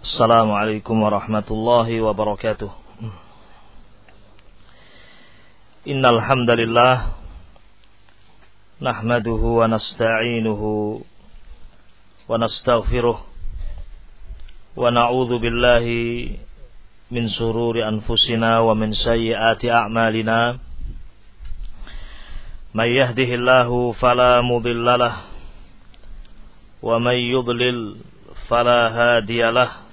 Assalamualaikum warahmatullahi wabarakatuh. Innal hamdalillah nahmaduhu wa nasta'inuhu wa nastaghfiruh wa na'udzu billahi min sururi anfusina wa min sayyiati a'malina. May yahdihillahu fala mudilla lahu wa may yudlil fala hadiya lahu.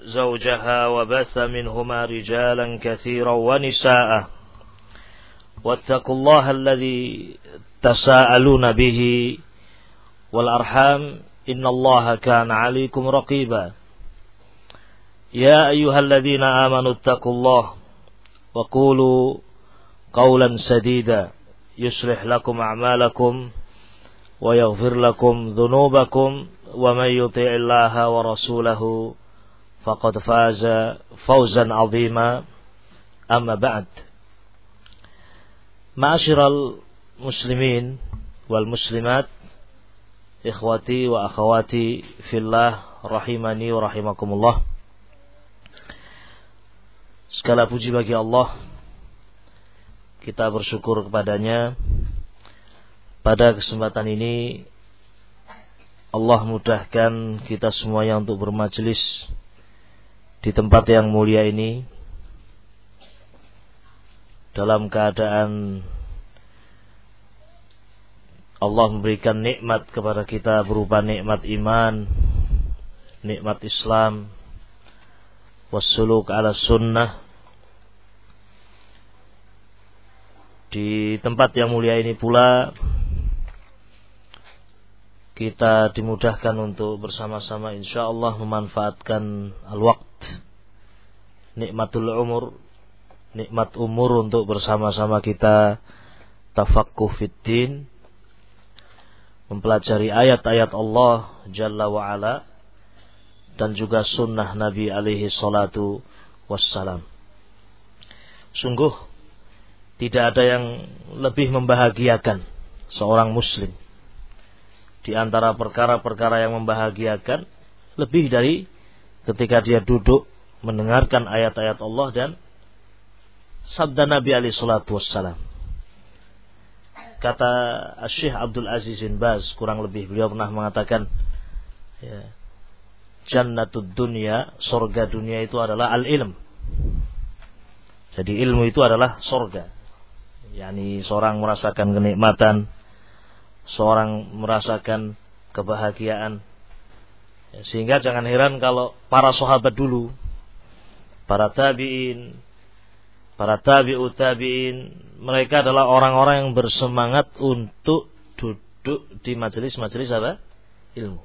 زوجها وبث منهما رجالا كثيرا ونساء واتقوا الله الذي تساءلون به والأرحام إن الله كان عليكم رقيبا يا أيها الذين آمنوا اتقوا الله وقولوا قولا سديدا يصلح لكم أعمالكم ويغفر لكم ذنوبكم ومن يطع الله ورسوله فقد فاز فوزا عظيما أما بعد معاشر المسلمين والمسلمات إخوتي وأخواتي في الله رحمني ورحمكم الله. Segala puji bagi Allah, kita bersyukur kepadanya. Pada kesempatan ini Allah mudahkan kita semuanya untuk bermajelis di tempat yang mulia ini dalam keadaan Allah memberikan nikmat kepada kita berupa nikmat iman, nikmat Islam, wassuluk ala sunnah. Di tempat yang mulia ini pula kita dimudahkan untuk bersama-sama insyaallah memanfaatkan al-waqt, nikmatul umur, nikmat umur untuk bersama-sama kita tafaqquh fiddin, mempelajari ayat-ayat Allah Jalla wa'ala dan juga sunnah Nabi alaihi salatu wassalam. Sungguh tidak ada yang lebih membahagiakan seorang muslim. Di antara perkara-perkara yang membahagiakan lebih dari ketika dia duduk mendengarkan ayat-ayat Allah dan sabda Nabi alaihi salatu wassalam. Kata Syekh Abdul Aziz bin Baz, kurang lebih beliau pernah mengatakan ya, jannatud dunya, surga dunia itu adalah al-ilm. Jadi ilmu itu adalah surga. Yani seorang merasakan kenikmatan, seorang merasakan kebahagiaan. Sehingga jangan heran kalau para sahabat dulu, para tabi'ut tabi'in, mereka adalah orang-orang yang bersemangat untuk duduk di majelis-majelis apa? Ilmu.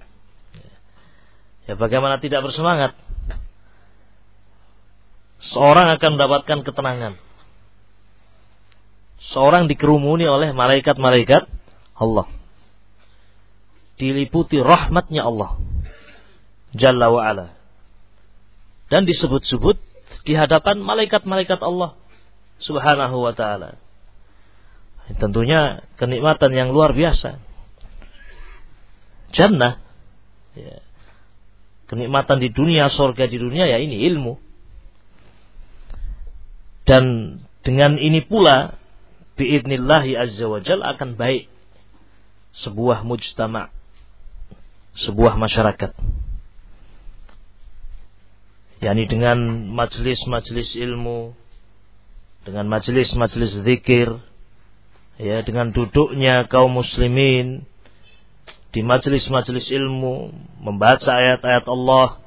Ya, bagaimana tidak bersemangat? Seorang akan mendapatkan ketenangan. Seorang dikerumuni oleh malaikat-malaikat Allah, diliputi rahmatnya Allah Jalla wa'ala, dan disebut-sebut di hadapan malaikat-malaikat Allah Subhanahu wa ta'ala. Tentunya kenikmatan yang luar biasa. Jannah ya. Kenikmatan di dunia, surga di dunia, ya ini ilmu. Dan dengan ini pula bi'idnillahi azza wa jalla akan baik sebuah mujtama, sebuah masyarakat. Yani dengan majelis-majelis ilmu, dengan majelis-majelis zikir, ya, dengan duduknya kaum muslimin di majelis-majelis ilmu, membaca ayat-ayat Allah,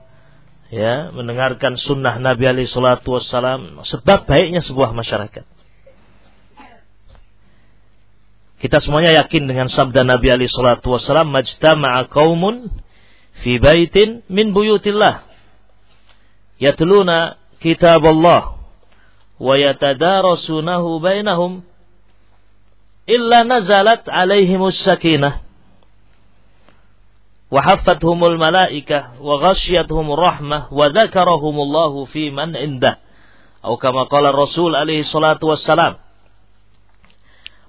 ya, mendengarkan sunnah Nabi alaihi salatu wassalam, sebab baiknya sebuah masyarakat. Kita semuanya yakin dengan sabda Nabi alaihi salatu wasallam, majtama'a qaumun fi baitin min buyutillah yatluna kitaballah wa yatadarasunahu bainahum illa nazalat alaihimus sakinah wa haffathumul malaika wa ghasyiathumur rahmah wa dzakarahumullahu fi man indah atau kama qala Rasul alaihi salatu wassalam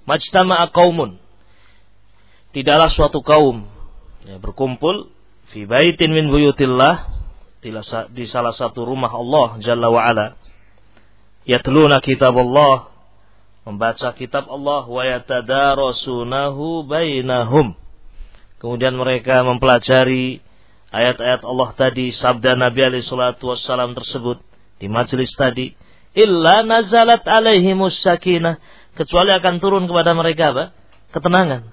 majtama'a qaumun, tidaklah suatu kaum berkumpul fi baitin min buyutillah, di salah satu rumah Allah jalla wa ala, yatluna kitab Allah, membaca kitab Allah, wa yatadarasunahu bainahum, kemudian mereka mempelajari ayat-ayat Allah tadi, sabda Nabi alaihi salatu wassalam tersebut di majelis tadi. Illa nazalat alaihimus sakinah, kecuali akan turun kepada mereka apa? Ketenangan.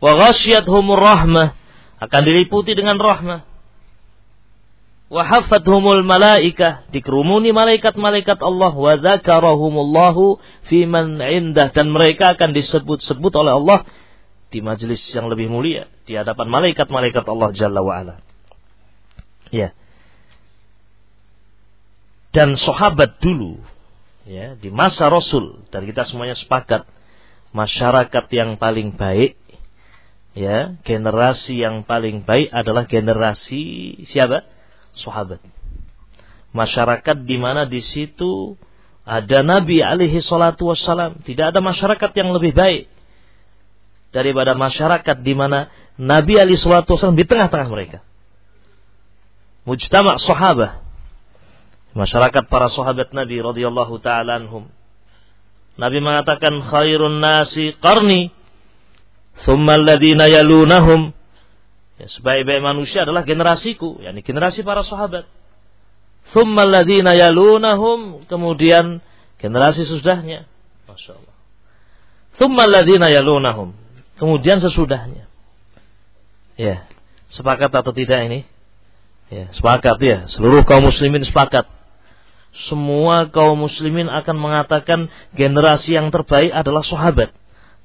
Wa ghasyiathumur rahmah, akan diliputi dengan rahmah. Wa haffathumul malaika, dikerumuni malaikat-malaikat Allah. Wa dzakarahumullahu fi man indah, dan mereka akan disebut-sebut oleh Allah di majelis yang lebih mulia, di hadapan malaikat-malaikat Allah jalla wa ala. Ya. Dan sahabat dulu, ya, di masa Rasul, dan kita semuanya sepakat, masyarakat yang paling baik, ya, generasi yang paling baik adalah generasi siapa? Sahabat. Masyarakat di mana di situ ada Nabi alaihi salatu wassalam. Tidak ada masyarakat yang lebih baik daripada masyarakat di mana Nabi alaihi salatu wassalam di tengah-tengah mereka. Mujtama' sahabah, masyarakat para sahabat Nabi radhiyallahu taala anhum. Nabi mengatakan khairun nasi qarni tsumma alladziina yalunahum, ya, sebaik-baik manusia adalah generasiku, yakni generasi para sahabat. Tsumma alladziina yalunahum, kemudian generasi sesudahnya. Masya Allah. Tsumma alladziina yalunahum, kemudian sesudahnya. Ya, sepakat atau tidak ini? Ya, sepakat ya, seluruh kaum muslimin sepakat. Semua kaum muslimin akan mengatakan generasi yang terbaik adalah sahabat.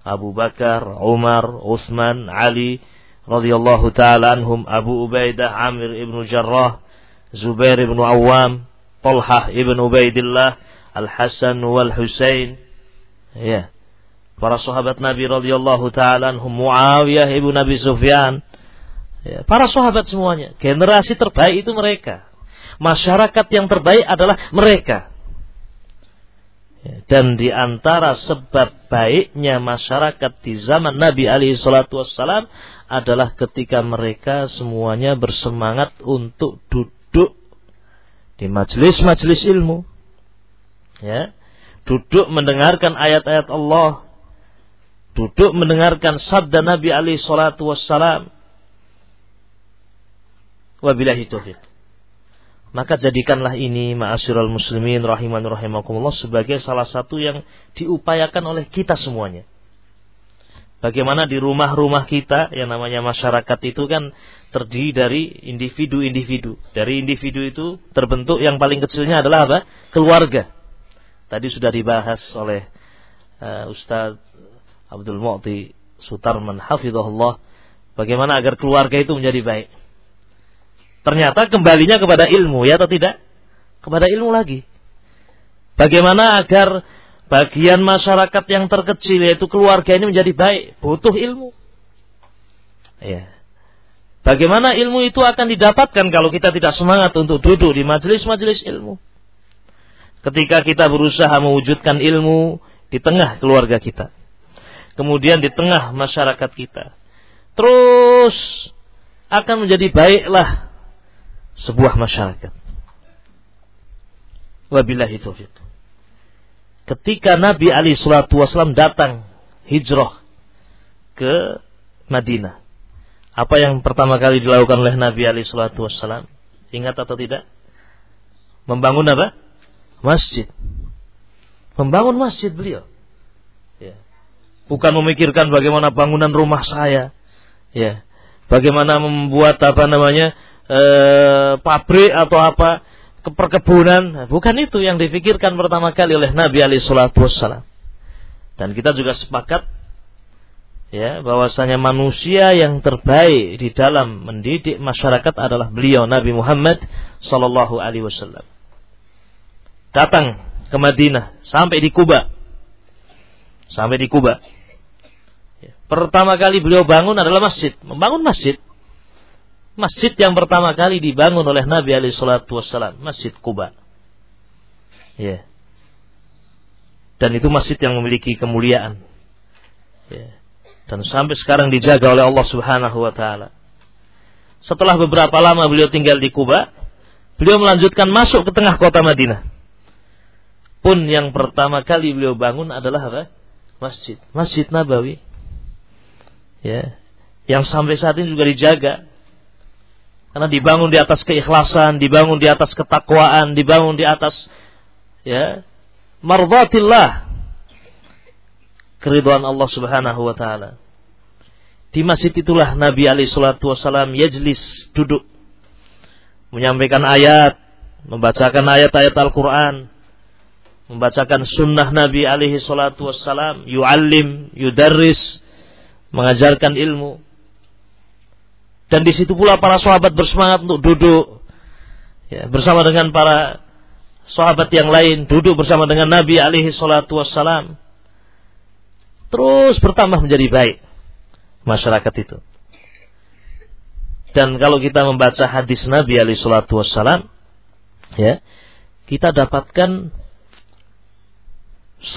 Abu Bakar, Umar, Utsman, Ali radhiyallahu ta'ala anhum, Abu Ubaidah, Amir ibn Jarrah, Zubair ibn Awam, Talhah ibn Ubaidillah, Al-Hasan wal-Husain. Ya. Para sahabat Nabi radhiyallahu ta'ala anhum, Muawiyah ibn Abi Sufyan. Ya, para sahabat semuanya, generasi terbaik itu mereka. Masyarakat yang terbaik adalah mereka. Dan di antara sebab baiknya masyarakat di zaman Nabi alaihi salatu wassalam adalah ketika mereka semuanya bersemangat untuk duduk di majelis-majelis ilmu. Ya, duduk mendengarkan ayat-ayat Allah, duduk mendengarkan sabda Nabi alaihi salatu wassalam. Wabillahi taufiq. Maka jadikanlah ini ma'asyiral muslimin rahiman rahimakumullah sebagai salah satu yang diupayakan oleh kita semuanya. Bagaimana di rumah-rumah kita yang namanya masyarakat itu kan terdiri dari individu-individu. Dari individu itu terbentuk yang paling kecilnya adalah apa? Keluarga. Tadi sudah dibahas oleh Ustaz Abdul Mu'ti Sutarman hafizahullah, bagaimana agar keluarga itu menjadi baik. Ternyata kembalinya kepada ilmu, ya atau tidak? Kepada ilmu lagi. Bagaimana agar bagian masyarakat yang terkecil, yaitu keluarga ini menjadi baik? Butuh ilmu. Ya. Bagaimana ilmu itu akan didapatkan kalau kita tidak semangat untuk duduk di majelis-majelis ilmu? Ketika kita berusaha mewujudkan ilmu di tengah keluarga kita, kemudian di tengah masyarakat kita, terus akan menjadi baiklah sebuah masyarakat. Wabillahi taufiq. Ketika Nabi alaihi salatu wasallam datang hijrah ke Madinah, apa yang pertama kali dilakukan oleh Nabi alaihi salatu wasallam? Ingat atau tidak? Membangun apa? Masjid. Membangun masjid beliau. Ya. Bukan memikirkan bagaimana bangunan rumah saya. Ya. Bagaimana membuat apa namanya? Pabrik atau apa, perkebunan. Bukan itu yang difikirkan pertama kali oleh Nabi alaihi salatu wassalam. Dan kita juga sepakat, ya, bahwasanya manusia yang terbaik di dalam mendidik masyarakat adalah beliau Nabi Muhammad sallallahu alaihi wasallam. Datang ke Madinah sampai di Kuba. Pertama kali beliau bangun adalah masjid, membangun masjid. Masjid yang pertama kali dibangun oleh Nabi alaihi salatu wasallam, Masjid Kuba. Ya. Dan itu masjid yang memiliki kemuliaan. Ya. Dan sampai sekarang dijaga oleh Allah Subhanahu wa taala. Setelah beberapa lama beliau tinggal di Kuba, beliau melanjutkan masuk ke tengah kota Madinah. Pun yang pertama kali beliau bangun adalah apa? Masjid, Masjid Nabawi. Ya. Yang sampai saat ini juga dijaga. Karena dibangun di atas keikhlasan, dibangun di atas ketakwaan, dibangun di atas ya, mardhatillah, keridhaan Allah Subhanahu wa taala. Di masjid itulah Nabi alaihi salatu wasallam yajlis, duduk menyampaikan ayat, membacakan ayat-ayat Al-Qur'an, membacakan sunnah Nabi alaihi salatu wasallam, yu'allim, yudarris, mengajarkan ilmu. Dan di situ pula para sahabat bersemangat untuk duduk ya, bersama dengan para sahabat yang lain, duduk bersama dengan Nabi alaihi salatu wasallam. Terus bertambah menjadi baik masyarakat itu. Dan kalau kita membaca hadis Nabi alaihi salatu wassalam, ya, kita dapatkan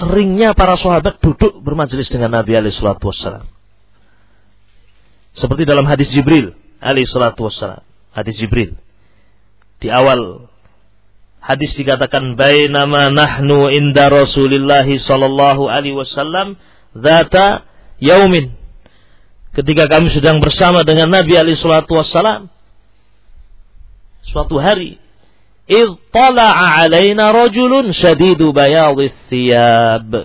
seringnya para sahabat duduk bermajelis dengan Nabi alaihi salatu wassalam. Seperti dalam hadis Jibril alaihi salatu wassalam. Hadis Jibril. Di awal hadis dikatakan, bainama nahnu inda Rasulillah sallallahu alaihi wasallam dzata yaumin, ketika kami sedang bersama dengan Nabi alaihi salatu wassalam suatu hari, id tala'a alaina rajulun shadidu bayadhis thiyab,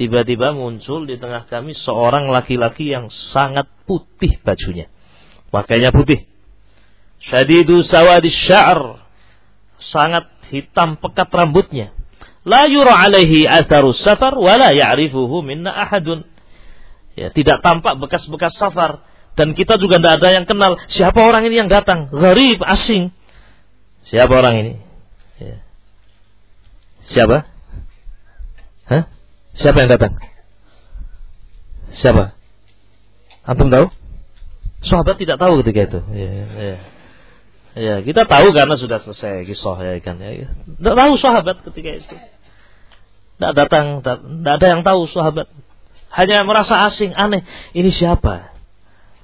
tiba-tiba muncul di tengah kami seorang laki-laki yang sangat putih bajunya, pakainya putih, shadidu sawadis sya'r, sangat hitam pekat rambutnya, la yura alaihi atharus safar wa la ya'rifuhu minna ahadun. Ya, tidak tampak bekas-bekas safar dan kita juga tidak ada yang kenal siapa orang ini yang datang, gharib, asing. Siapa orang ini? Ya. Siapa? Hah? Siapa yang datang? Siapa? Antum tahu? Sahabat tidak tahu ketika itu. Ya, ya. Ya, kita tahu karena sudah selesai kisah ya kan. Ya. Tidak tahu sahabat ketika itu. Tidak datang, tidak ada yang tahu sahabat. Hanya merasa asing, aneh. Ini siapa?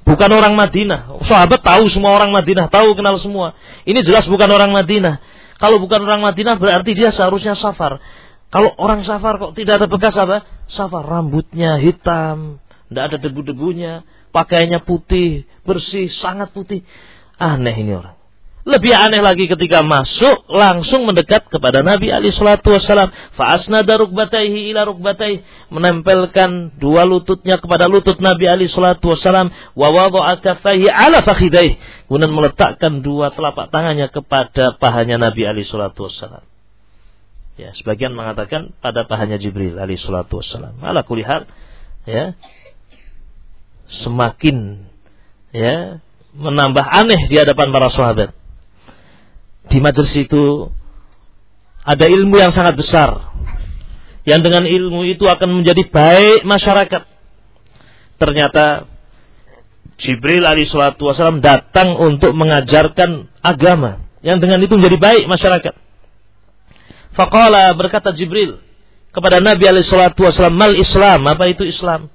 Bukan orang Madinah. Sahabat tahu semua orang Madinah, tahu kenal semua. Ini jelas bukan orang Madinah. Kalau bukan orang Madinah berarti dia seharusnya safar. Kalau orang safar kok tidak ada bekas apa? Safar, rambutnya hitam, tidak ada debu-debunya, pakaiannya putih, bersih, sangat putih. Aneh ini orang. Lebih aneh lagi ketika masuk langsung mendekat kepada Nabi alaihi salatu wasallam, fa asnada rukbatayhi ila rukbatayhi, menempelkan dua lututnya kepada lutut Nabi alaihi salatu wasallam, wa wada'a kaffayhi ala fakhidayhi, kemudian meletakkan dua telapak tangannya kepada pahanya Nabi alaihi salatu wasallam. Ya, sebagian mengatakan pada pahanya Jibril alaihi salatu wasallam. Ala kulli hal, ya, semakin ya menambah aneh di hadapan para sahabat. Di majelis itu ada ilmu yang sangat besar, yang dengan ilmu itu akan menjadi baik masyarakat. Ternyata Jibril alaihi salatu wasallam datang untuk mengajarkan agama, yang dengan itu menjadi baik masyarakat. Faqala, berkata Jibril kepada Nabi alaihi salatu wasallam, mal Islam, apa itu Islam?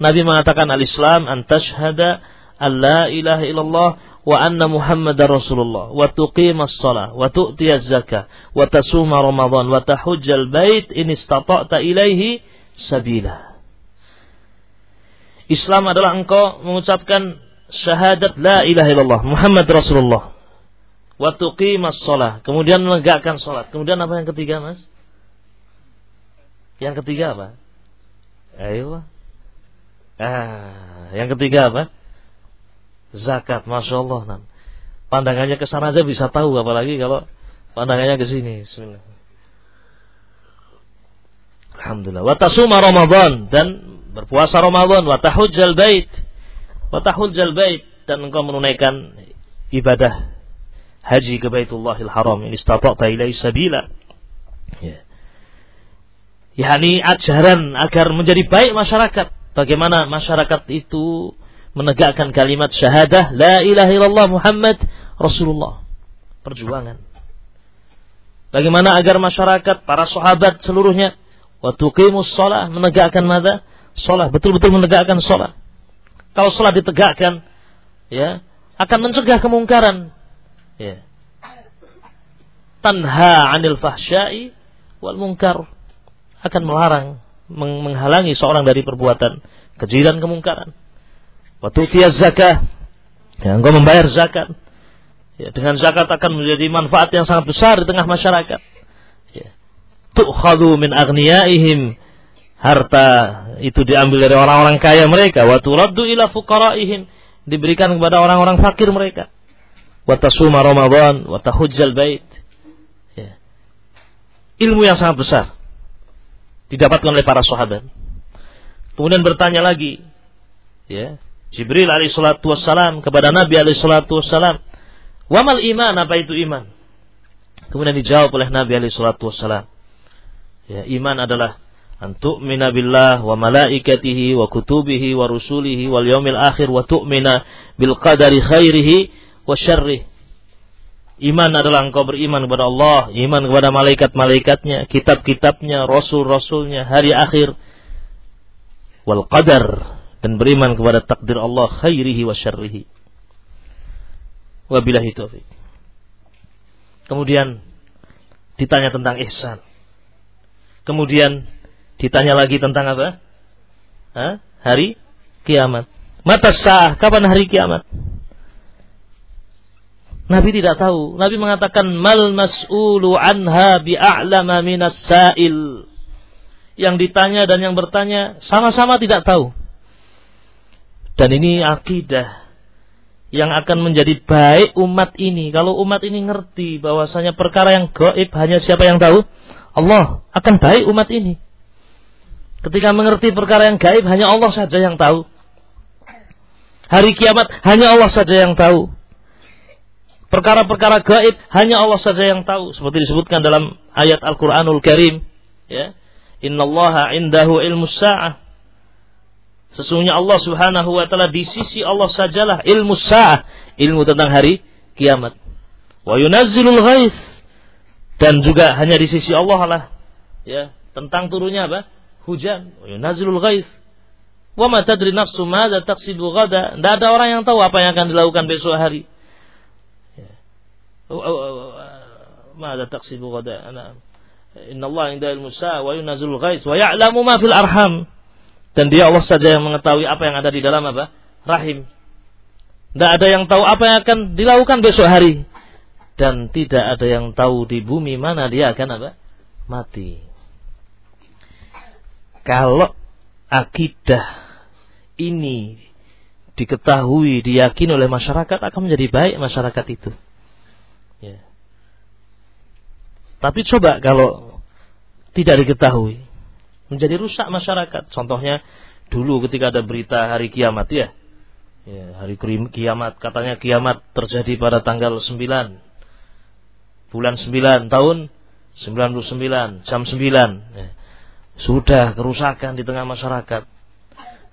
Nabi mengatakan, al Islam an tashhada an la ilaha illallah wa anna Muhammadar Rasulullah wa tuqimas shalah wa tu'tiyaz zakah wa tasuma Ramadan wa tahujjal bait in istata'ta ilaihi sabila. Islam adalah engkau mengucapkan syahadat la ilaha illallah Muhammad Rasulullah wa tuqimas shalah, kemudian menegakkan salat. Kemudian apa yang ketiga, Mas? Yang ketiga apa? Ayo. Yang ketiga apa? Zakat, masya Allah. Nam. Pandangannya ke sana aja bisa tahu, apalagi kalau pandangannya ke sini. Bismillah. Alhamdulillah. Wa tasuma Ramadan, dan berpuasa Ramadan, wa tahujjal bait, dan engkau menunaikan ibadah haji ke Baitullahil Haram, in istata'ta ilaihi sabila. Ya. Yani ajaran agar menjadi baik masyarakat, bagaimana masyarakat itu menegakkan kalimat syahadah la ilaha illallah Muhammad Rasulullah. Perjuangan. Bagaimana agar masyarakat, para sahabat seluruhnya wa tuqimus shalah, menegakkan mada? Shalah, betul-betul menegakkan shalah. Kalau shalah ditegakkan, ya, akan mencegah kemungkaran. Ya. Tanha 'anil fahsya'i wal munkar, akan melarang, menghalangi seorang dari perbuatan keji dan kemungkaran. Wa tu'tiyaz zakah, ya, engkau membayar zakat. Ya, dengan zakat akan menjadi manfaat yang sangat besar di tengah masyarakat. Ya. Tu'khadhu min aghniyaihim, harta itu diambil dari orang-orang kaya mereka, wa turaddu ila fuqaraihim, diberikan kepada orang-orang fakir mereka. Wa tasuma Ramadan wa tahujjal bait. Ya. Ilmu yang sangat besar didapatkan oleh para sahabat. Kemudian bertanya lagi, ya, Jibril alaihi salatu wassalam kepada Nabi alaihi salatu wassalam, wamal iman, apa itu iman? Kemudian dijawab oleh Nabi alaihi salatu wassalam, ya, iman adalah antu'mina billah wa malaikatihi wa kutubihi wa rusulihi wal yaumil akhir wa tu'mina bil qadari khairihi wa syarrih. Iman adalah engkau beriman kepada Allah, iman kepada malaikat-malaikatnya, kitab-kitabnya, rasul-rasulnya, hari akhir, wal qadar, dan beriman kepada takdir Allah khairihi wa syarrihi. Wabillahi taufiq. Kemudian ditanya tentang ihsan. Kemudian ditanya lagi tentang apa? Hah? Hari kiamat. Mata sa'ah, kapan hari kiamat? Nabi tidak tahu. Nabi mengatakan mal mas'ulu anha bi'a'lama minas sa'il. Yang ditanya dan yang bertanya sama-sama tidak tahu. Dan ini akidah yang akan menjadi baik umat ini. Kalau umat ini ngerti bahwasanya perkara yang gaib hanya siapa yang tahu? Allah. Akan baik umat ini. Ketika mengerti perkara yang gaib hanya Allah saja yang tahu. Hari kiamat hanya Allah saja yang tahu. Perkara-perkara gaib hanya Allah saja yang tahu. Seperti disebutkan dalam ayat Al-Quranul Karim. Ya. Innallaha indahu ilmus sa'ah. Sesungguhnya Allah subhanahu wa ta'ala, di sisi Allah sajalah ilmu sa'ah, ilmu tentang hari kiamat. Wa yunazzilul ghaith, dan juga hanya di sisi Allah lah, ya, tentang turunnya apa? Hujan. Wa yunazzilul ghaith. Wa ma tadri nafsu madza taksibu ghada. Tidak ada orang yang tahu apa yang akan dilakukan besok hari. Madza taksibu ghada. Innallaha indahu ilmu sa'ah wa yunazzilul ghaith wa ya'lamu ma fil arham. Dan dia Allah saja yang mengetahui apa yang ada di dalam apa? Rahim. Tidak ada yang tahu apa yang akan dilakukan besok hari. Dan tidak ada yang tahu di bumi mana dia akan apa? Mati. Kalau akidah ini diketahui, diyakini oleh masyarakat, akan menjadi baik masyarakat itu. Ya. Tapi coba kalau tidak diketahui, menjadi rusak masyarakat. Contohnya dulu ketika ada berita hari kiamat, ya, ya, hari kiamat, katanya kiamat terjadi pada tanggal 9 bulan 9 tahun 99 jam 9, ya. Sudah kerusakan di tengah masyarakat,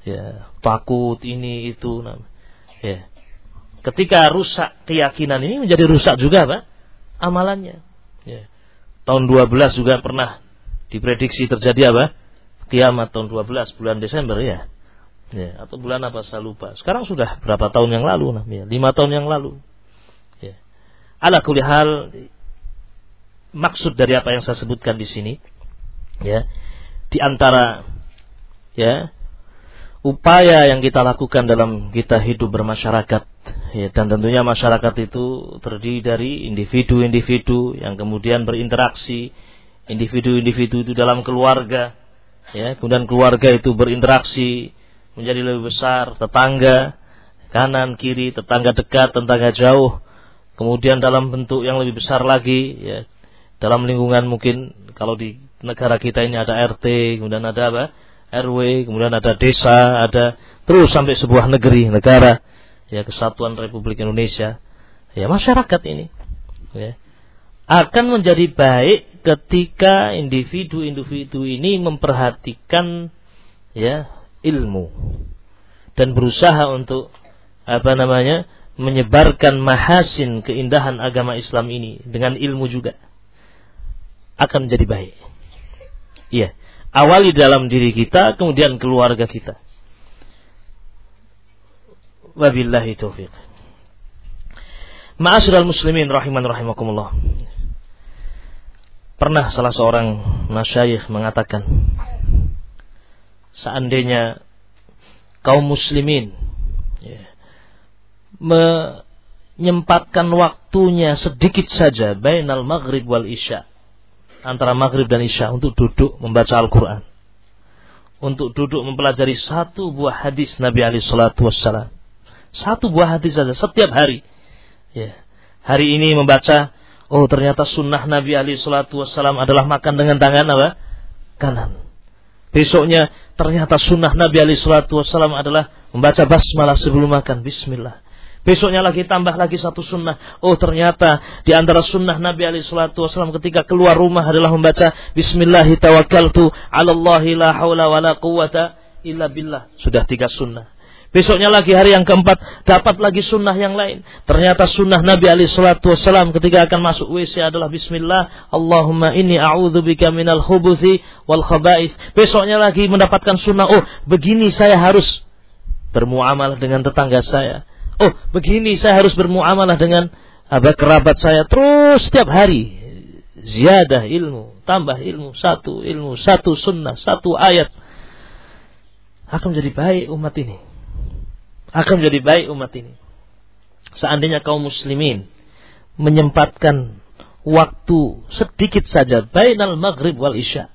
ya, takut ini itu, ya. Ketika rusak keyakinan ini, menjadi rusak juga apa? Amalannya, ya. Tahun 12 juga pernah diprediksi terjadi apa? Kiamat tahun 12 bulan Desember, ya. Ya, atau bulan apa saya lupa. Sekarang sudah berapa tahun yang lalu namanya? 5 tahun yang lalu. Ya. Ala kulli hal, maksud dari apa yang saya sebutkan di sini, ya, di antara, ya, upaya yang kita lakukan dalam kita hidup bermasyarakat, ya, dan tentunya masyarakat itu terdiri dari individu-individu yang kemudian berinteraksi, individu-individu itu dalam keluarga, ya, kemudian keluarga itu berinteraksi menjadi lebih besar, tetangga kanan kiri, tetangga dekat, tetangga jauh, kemudian dalam bentuk yang lebih besar lagi, ya, dalam lingkungan mungkin kalau di negara kita ini ada RT, kemudian ada apa? RW, kemudian ada desa, ada terus sampai sebuah negeri, negara, ya, Kesatuan Republik Indonesia. Ya, masyarakat ini, ya, akan menjadi baik ketika individu-individu ini memperhatikan, ya, ilmu dan berusaha untuk menyebarkan mahasin keindahan agama Islam ini dengan ilmu juga akan menjadi baik. Iya, awali dalam diri kita, kemudian keluarga kita. Wabillahi taufiq. Ma'asyiral muslimin rahiman rahimakumullah. Pernah salah seorang masyayikh mengatakan, seandainya kaum muslimin, ya, menyempatkan waktunya sedikit saja bainal maghrib wal isya, antara maghrib dan isya, untuk duduk membaca Al-Quran, untuk duduk mempelajari satu buah hadis Nabi alaihi salatu wassalam, satu buah hadis saja setiap hari, ya. Hari ini membaca, oh ternyata sunnah Nabi alaihi salatu wassalam adalah makan dengan tangan kanan. Besoknya ternyata sunnah Nabi alaihi salatu wassalam adalah membaca basmalah sebelum makan, bismillah. Besoknya lagi tambah lagi satu sunnah. Oh ternyata di antara sunnah Nabi alaihi salatu wasallam ketika keluar rumah adalah membaca Bismillahirrahmanirrahim, alallahi la haula wa la quwata illa billah. Sudah 3 sunnah. Besoknya lagi hari yang keempat dapat lagi sunnah yang lain. Ternyata sunnah Nabi alaihi salatu wasallam ketika akan masuk WC adalah bismillah, Allahumma inni a'udzubika minal khubuthi wal khaba'is. Besoknya lagi mendapatkan sunnah, oh begini saya harus bermuamalah dengan tetangga saya. Oh, begini saya harus bermuamalah dengan kerabat saya. Terus setiap hari ziyadah ilmu, tambah ilmu, satu sunnah, satu ayat. Akan menjadi baik umat ini. Akan menjadi baik umat ini. Seandainya kaum muslimin menyempatkan waktu sedikit saja bainal maghrib wal isya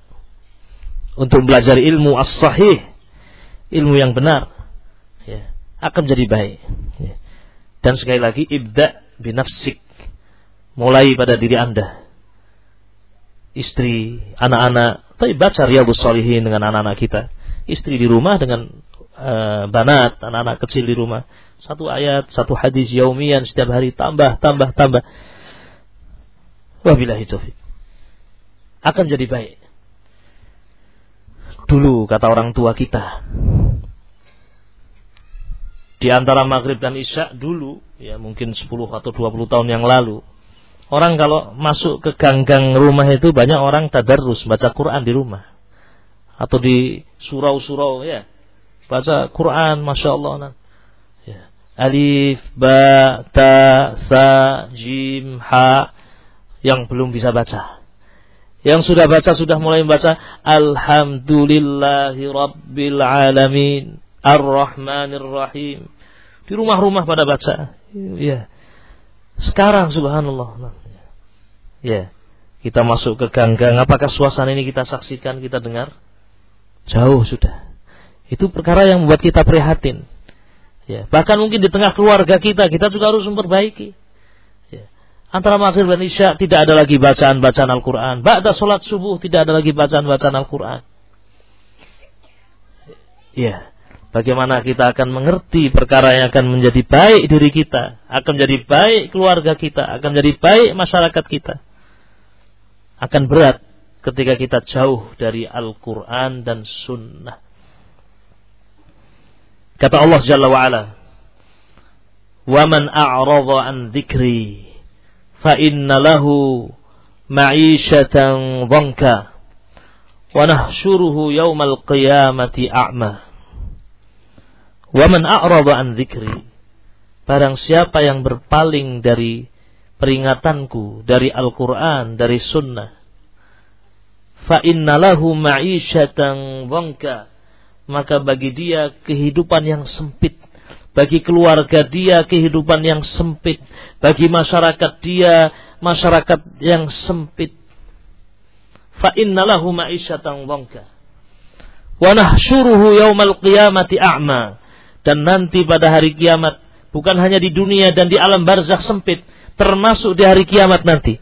untuk belajar ilmu as-sahih, ilmu yang benar, ya, akan menjadi baik. Dan sekali lagi, ibda' binafsik, mulai pada diri Anda, istri, anak-anak. Tapi baca Riyadhus Shalihin dengan anak-anak kita, istri di rumah dengan banat, anak-anak kecil di rumah, satu ayat, satu hadis yaumian setiap hari, tambah. Wabillahi taufiq. Akan menjadi baik. Dulu kata orang tua kita, di antara maghrib dan isya dulu, ya mungkin 10 atau 20 tahun yang lalu, orang kalau masuk ke gang-gang rumah itu banyak orang tadarus, baca Quran di rumah atau di surau-surau, ya, baca Quran, masya Allah, ya. Alif, ba, ta, sa, jim, ha. Yang belum bisa baca, yang sudah baca sudah mulai membaca Alhamdulillahirrabbilalamin Ar-Rahmanir-Rahim. Di rumah-rumah pada baca. Ya. Sekarang subhanallah, ya, kita masuk ke gang-gang, apakah suasana ini kita saksikan, kita dengar? Jauh sudah. Itu perkara yang membuat kita prihatin. Ya, bahkan mungkin di tengah keluarga kita juga harus memperbaiki. Ya. Antara maghrib dan isya tidak ada lagi bacaan-bacaan Al-Qur'an. Ba'da salat subuh tidak ada lagi bacaan-bacaan Al-Qur'an. Ya. Bagaimana kita akan mengerti perkara yang akan menjadi baik diri kita, akan menjadi baik keluarga kita, akan menjadi baik masyarakat kita. Akan berat ketika kita jauh dari Al-Quran dan Sunnah. Kata Allah Jalla wa'ala, وَمَنْ أَعْرَضَ عَنْ ذِكْرِي فَإِنَّ لَهُ مَعِيشَةً ضَنْكَ وَنَحْشُرُهُ يَوْمَ الْقِيَامَةِ أَعْمَى. Wa man a'rada an dzikri, barang siapa yang berpaling dari peringatanku, dari Al-Qur'an, dari sunnah, fa innalahu ma'isyatan dzanka, maka bagi dia kehidupan yang sempit, bagi keluarga dia kehidupan yang sempit, bagi masyarakat dia masyarakat yang sempit. Fa innalahu ma'isyatan dzanka wa nahsyuruhu yaumal qiyamati a'ma. Dan nanti pada hari kiamat, bukan hanya di dunia dan di alam barzakh sempit, termasuk di hari kiamat nanti.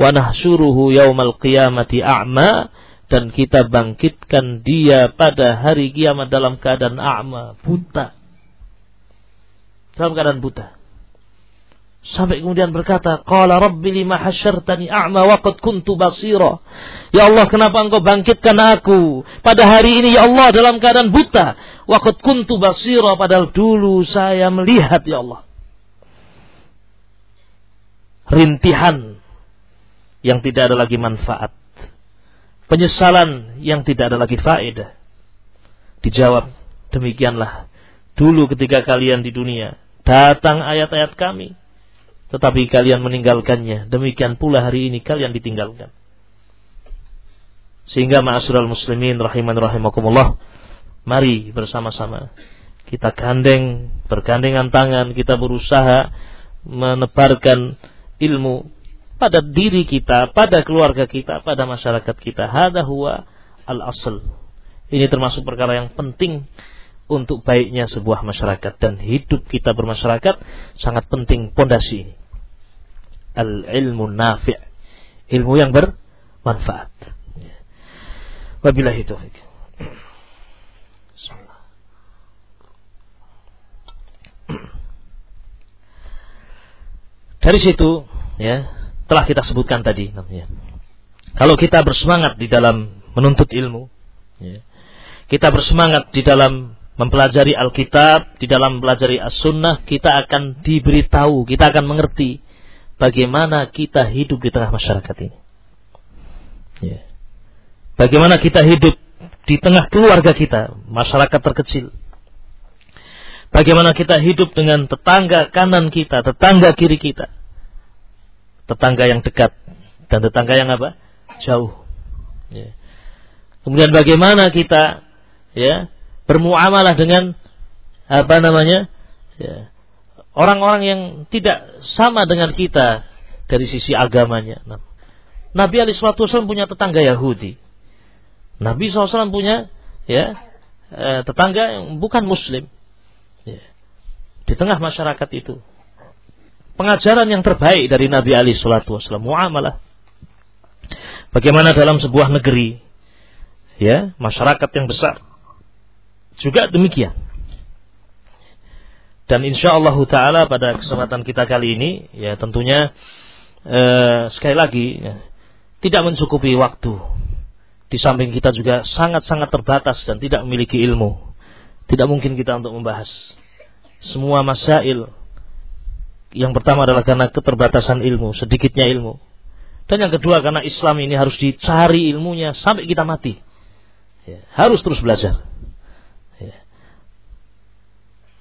Wa nahsyuruhu yaumal qiyamati a'ma, dan kita bangkitkan dia pada hari kiamat dalam keadaan a'ma, buta. Dalam keadaan buta. Sampai kemudian berkata, qala rabbi lima hasyartani a'ma wa qad kuntu basira. Ya Allah, kenapa engkau bangkitkan aku pada hari ini ya Allah dalam keadaan buta? Wa qad kuntu basira, padahal dulu saya melihat ya Allah. Rintihan yang tidak ada lagi manfaat. Penyesalan yang tidak ada lagi faedah. Dijawab, demikianlah dulu ketika kalian di dunia, datang ayat-ayat kami, tetapi kalian meninggalkannya. Demikian pula hari ini kalian ditinggalkan. Sehingga ma'asyiral muslimin rahiman rahimakumullah, mari bersama-sama kita gandeng, bergandengan tangan, kita berusaha menebarkan ilmu pada diri kita, pada keluarga kita, pada masyarakat kita. Hadza huwa al-asl. Ini termasuk perkara yang penting untuk baiknya sebuah masyarakat. Dan hidup kita bermasyarakat sangat penting pondasi ini. Al-ilmu nafi', ilmu yang bermanfaat. Wabillahi taufiq. Dari situ ya, telah kita sebutkan tadi namanya. Kalau kita bersemangat di dalam menuntut ilmu, ya, kita bersemangat di dalam mempelajari Alkitab, di dalam mempelajari As-Sunnah, kita akan diberitahu, kita akan mengerti bagaimana kita hidup di tengah masyarakat ini. Ya. Bagaimana kita hidup di tengah keluarga kita, masyarakat terkecil. Bagaimana kita hidup dengan tetangga kanan kita, tetangga kiri kita. Tetangga yang dekat dan tetangga yang apa? Jauh. Ya. Kemudian bagaimana kita ya bermuamalah dengan apa namanya? Ya, orang-orang yang tidak sama dengan kita dari sisi agamanya. Nah, Nabi alaihi salatu wasallam punya tetangga Yahudi. Nabi SAW punya ya tetangga yang bukan muslim. Ya. Di tengah masyarakat itu, pengajaran yang terbaik dari Nabi alaihi salatu wasallam, muamalah. Bagaimana dalam sebuah negeri, ya, masyarakat yang besar juga demikian. Dan insyaallah taala pada kesempatan kita kali ini, ya tentunya sekali lagi ya, tidak mencukupi waktu. Di samping kita juga sangat-sangat terbatas dan tidak memiliki ilmu. Tidak mungkin kita untuk membahas semua masail. Yang pertama adalah karena keterbatasan ilmu, sedikitnya ilmu. Dan yang kedua karena Islam ini harus dicari ilmunya sampai kita mati. Ya, harus terus belajar. Ya.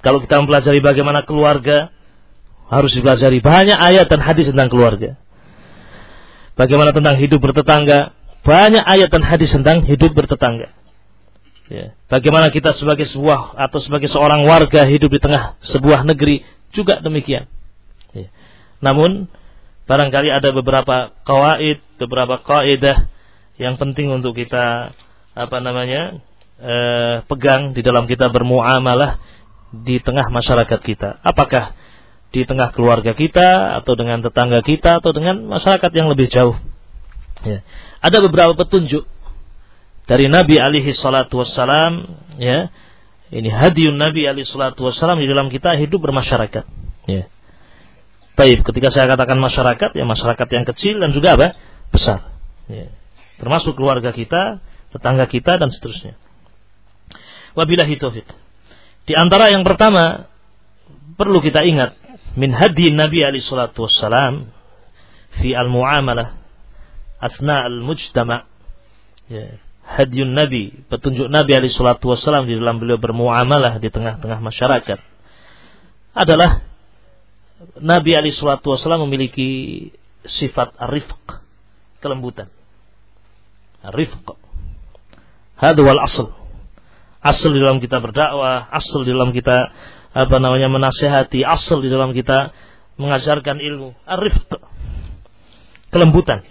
Kalau kita mempelajari bagaimana keluarga, harus dipelajari banyak ayat dan hadis tentang keluarga. Bagaimana tentang hidup bertetangga, banyak ayat dan hadis tentang hidup bertetangga. Ya. Bagaimana kita sebagai sebuah atau sebagai seorang warga hidup di tengah sebuah negeri juga demikian. Ya. Namun barangkali ada beberapa qawaid, beberapa kaidah yang penting untuk kita apa namanya pegang di dalam kita bermuamalah di tengah masyarakat kita. Apakah di tengah keluarga kita atau dengan tetangga kita atau dengan masyarakat yang lebih jauh? Ya. Ada beberapa petunjuk dari Nabi alaihi salatu wassalam. Ya, ini hadiyun Nabi alaihi salatu wassalam di dalam kita hidup bermasyarakat. Ya. Baik, ketika saya katakan masyarakat, ya masyarakat yang kecil dan juga apa? Besar. Ya. Termasuk keluarga kita, tetangga kita, dan seterusnya. Wabillahi taufiq. Di antara yang pertama, perlu kita ingat, min hadi Nabi alaihi salatu wassalam, fi al-mu'amalah, asna al-mujtama'. Ya. Hadiyun Nabi, petunjuk Nabi alaihi salatu wassalam di dalam beliau bermu'amalah di tengah-tengah masyarakat, adalah Nabi alaihi salatu wasallam memiliki sifat rifq, kelembutan. Rifq. Hadza wal asl. Asal di dalam kita berdakwah, asal di dalam kita apa namanya menasihati, asal di dalam kita mengajarkan ilmu. Rifq. Kelembutan.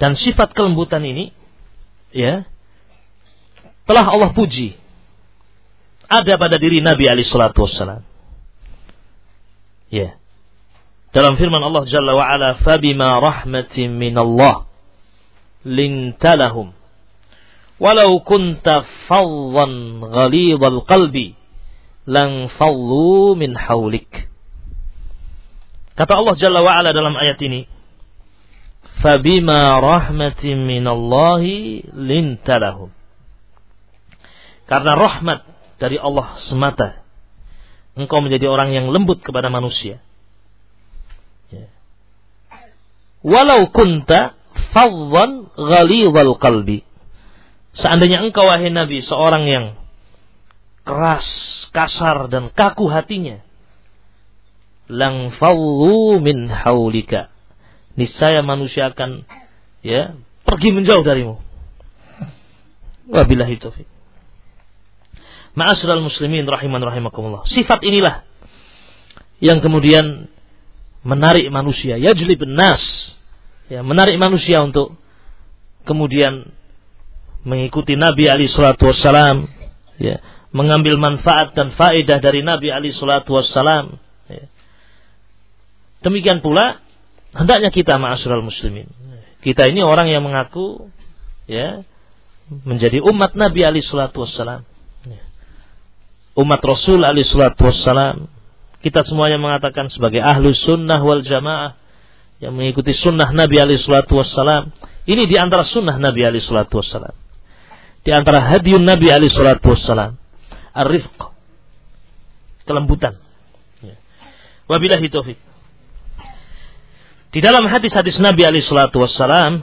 Dan sifat kelembutan ini ya telah Allah puji ada pada diri Nabi alaihi salatu wasallam. Ya. Dalam firman Allah Jalla wa Ala, "Fabima rahmatin minallah lintalahum. Walau kunta faddan ghalidhal qalbi lan fallu min hawlik. Kata Allah Jalla wa'ala dalam ayat ini, fabima rahmatin minallahi lintalahum. Karena rahmat dari Allah semata, engkau menjadi orang yang lembut kepada manusia. Walau kunta faddan ghalidhal qalbi. Seandainya engkau wahai Nabi seorang yang keras, kasar dan kaku hatinya, lang fallu min haulika. Niscaya manusia akan pergi menjauh darimu. Wabillahi taufik. Ma'asyiral muslimin rahiman rahimakumullah. Sifat inilah yang kemudian menarik manusia, yajlibun nas. Ya, menarik manusia untuk kemudian mengikuti Nabi alaihi salatu wassalam, ya, mengambil manfaat dan faedah dari Nabi alaihi salatu wassalam, ya. Demikian pula hendaknya kita ma'asyiral muslimin. Kita ini orang yang mengaku menjadi umat Nabi alaihi salatu wassalam, ya, umat Rasul alaihi salatu wassalam. Kita semuanya mengatakan sebagai ahlus sunnah wal jamaah, yang mengikuti sunnah Nabi alaihi salatu wassalam. Ini di antara sunnah Nabi alaihi salatu wassalam, di antara hadiyun Nabi alaihi salatu wassalam, ar-rifq, kelembutan. Wabillahi taufik. Di dalam hadis-hadis Nabi alaihi salatu wassalam,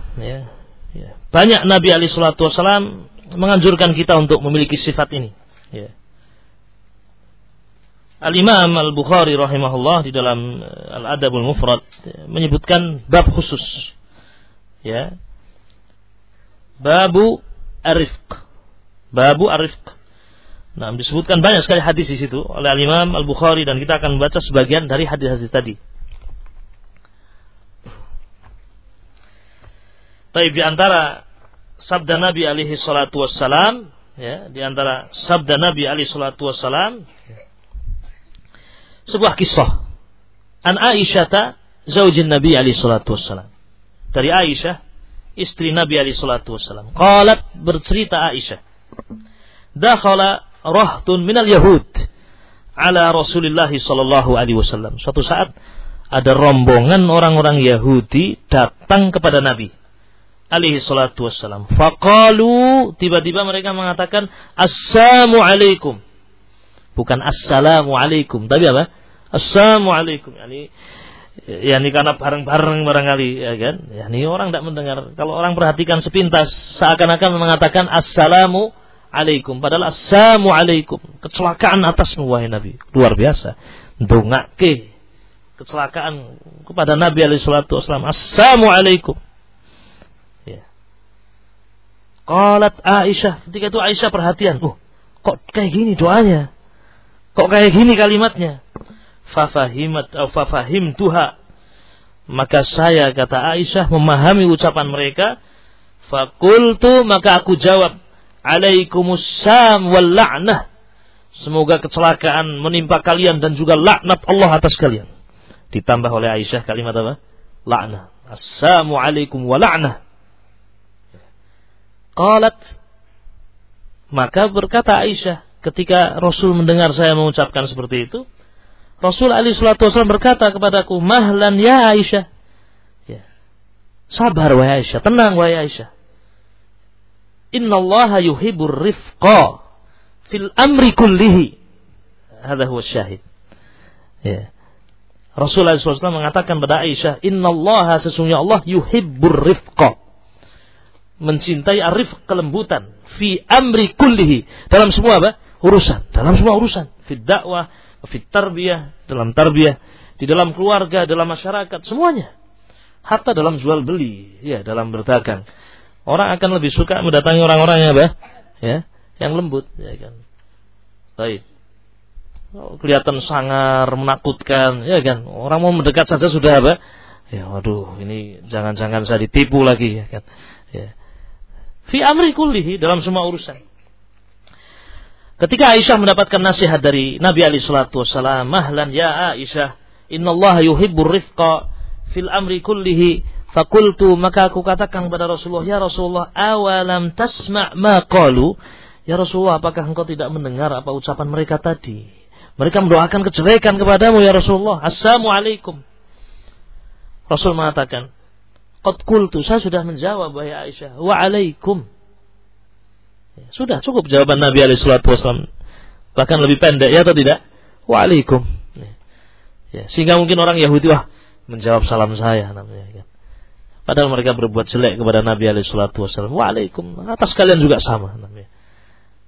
banyak Nabi alaihi salatu wassalam menganjurkan kita untuk memiliki sifat ini, ya. Al-Imam Al-Bukhari rahimahullah di dalam Al-Adabul Mufrad menyebutkan bab khusus, ya. Babu Ar-Rifq. Babu Ar-Rifq. Nah, disebutkan banyak sekali hadis di situ oleh Al-Imam Al-Bukhari dan kita akan membaca sebagian dari hadis-hadis tadi. Tapi di antara sabda Nabi alaihi salatu wassalam, ya, di antara sabda Nabi alaihi salatu wassalam, sebuah kisah an Aisyah zaujin Nabi alaihi salatu wassalam, dari Aisyah istri Nabi alaihi salatu wassalam. Qalat, bercerita Aisyah, dakhala rahtun minal yahud ala Rasulillah sallallahu alaihi wasallam. Suatu saat ada rombongan orang-orang Yahudi datang kepada Nabi alaihi salatu wassalam. Faqalu, tiba-tiba mereka mengatakan assalamu alaikum. Bukan assalamu alaikum, tapi apa? Assalamualaikum. Yani karena bareng-bareng barangkali, ya kan? Yani orang tidak mendengar. Kalau orang perhatikan sepintas, seakan-akan mengatakan assalamu alaikum. Padahal assalamu alaikum. Kecelakaan atasmu wahai Nabi. Luar biasa. Dongake kecelakaan kepada Nabi alaihi salatu wasallam. Assalamu alaikum. Ya. Qalat Aisyah, ketika itu Aisyah perhatian. Kok kayak gini doanya? Kok kayak gini kalimatnya? Fafahimtuha, maka saya, kata Aisyah, memahami ucapan mereka. Fakultu, maka aku jawab, alaikumussalam wal la'nah, semoga kecelakaan menimpa kalian dan juga laknat Allah atas kalian. Ditambah oleh Aisyah kalimat apa? La'nah. Assalamu alaikum wa la'nah. Qalat, maka berkata Aisyah, ketika Rasul mendengar saya mengucapkan seperti itu, Rasul alaihi salatu wasallam berkata kepadaku, mahlan ya Aisyah. Ya. Sabar wahai Aisyah, tenang wahai Aisyah. Innallaha yuhibbur rifqa fil amri kullihi. Hadza huwa syahid. Ya. Rasul alaihi salatu wasallam mengatakan pada Aisyah, innallaha, sesungguhnya Allah, yuhibbur rifqa, mencintai ar-rifq, kelembutan, fi amri kullihi, dalam semua apa? Urusan, dalam semua urusan, fi dakwah, fit tarbiyah, dalam tarbiyah, di dalam keluarga, dalam masyarakat, semuanya. Hatta dalam jual beli, ya, dalam berdagang. Orang akan lebih suka mendatangi orang-orang yang lembut, ya kan. Baik. Kelihatan sangar, menakutkan, ya kan. Orang mau mendekat saja sudah apa? Ya, waduh, ini jangan-jangan saya ditipu lagi, ya kan. Ya. Fi amri kullihi, dalam semua urusan. Ketika Aisyah mendapatkan nasihat dari Nabi alaihi salatu wasallam, mahlan ya Aisyah, innallaha yuhibbur rifqa fil amri kullihi, Fakultu, maka aku katakan kepada Rasulullah, ya Rasulullah, awalam tasma' ma qalu. Ya Rasulullah, apakah engkau tidak mendengar apa ucapan mereka tadi? Mereka mendoakan kejelekan kepadamu ya Rasulullah. Assalamualaikum. Rasul mengatakan, qad qultu, saya sudah menjawab wahai Aisyah. Waalaikum. Ya, sudah cukup jawaban Nabi alaihi salatu wasallam. Bahkan lebih pendek ya atau tidak? Waalaikum. Ya. Ya, sehingga mungkin orang Yahudi wah menjawab salam saya namanya kan. Padahal mereka berbuat jelek kepada Nabi alaihi salatu wasallam. Waalaikum. Atas kalian juga sama namanya.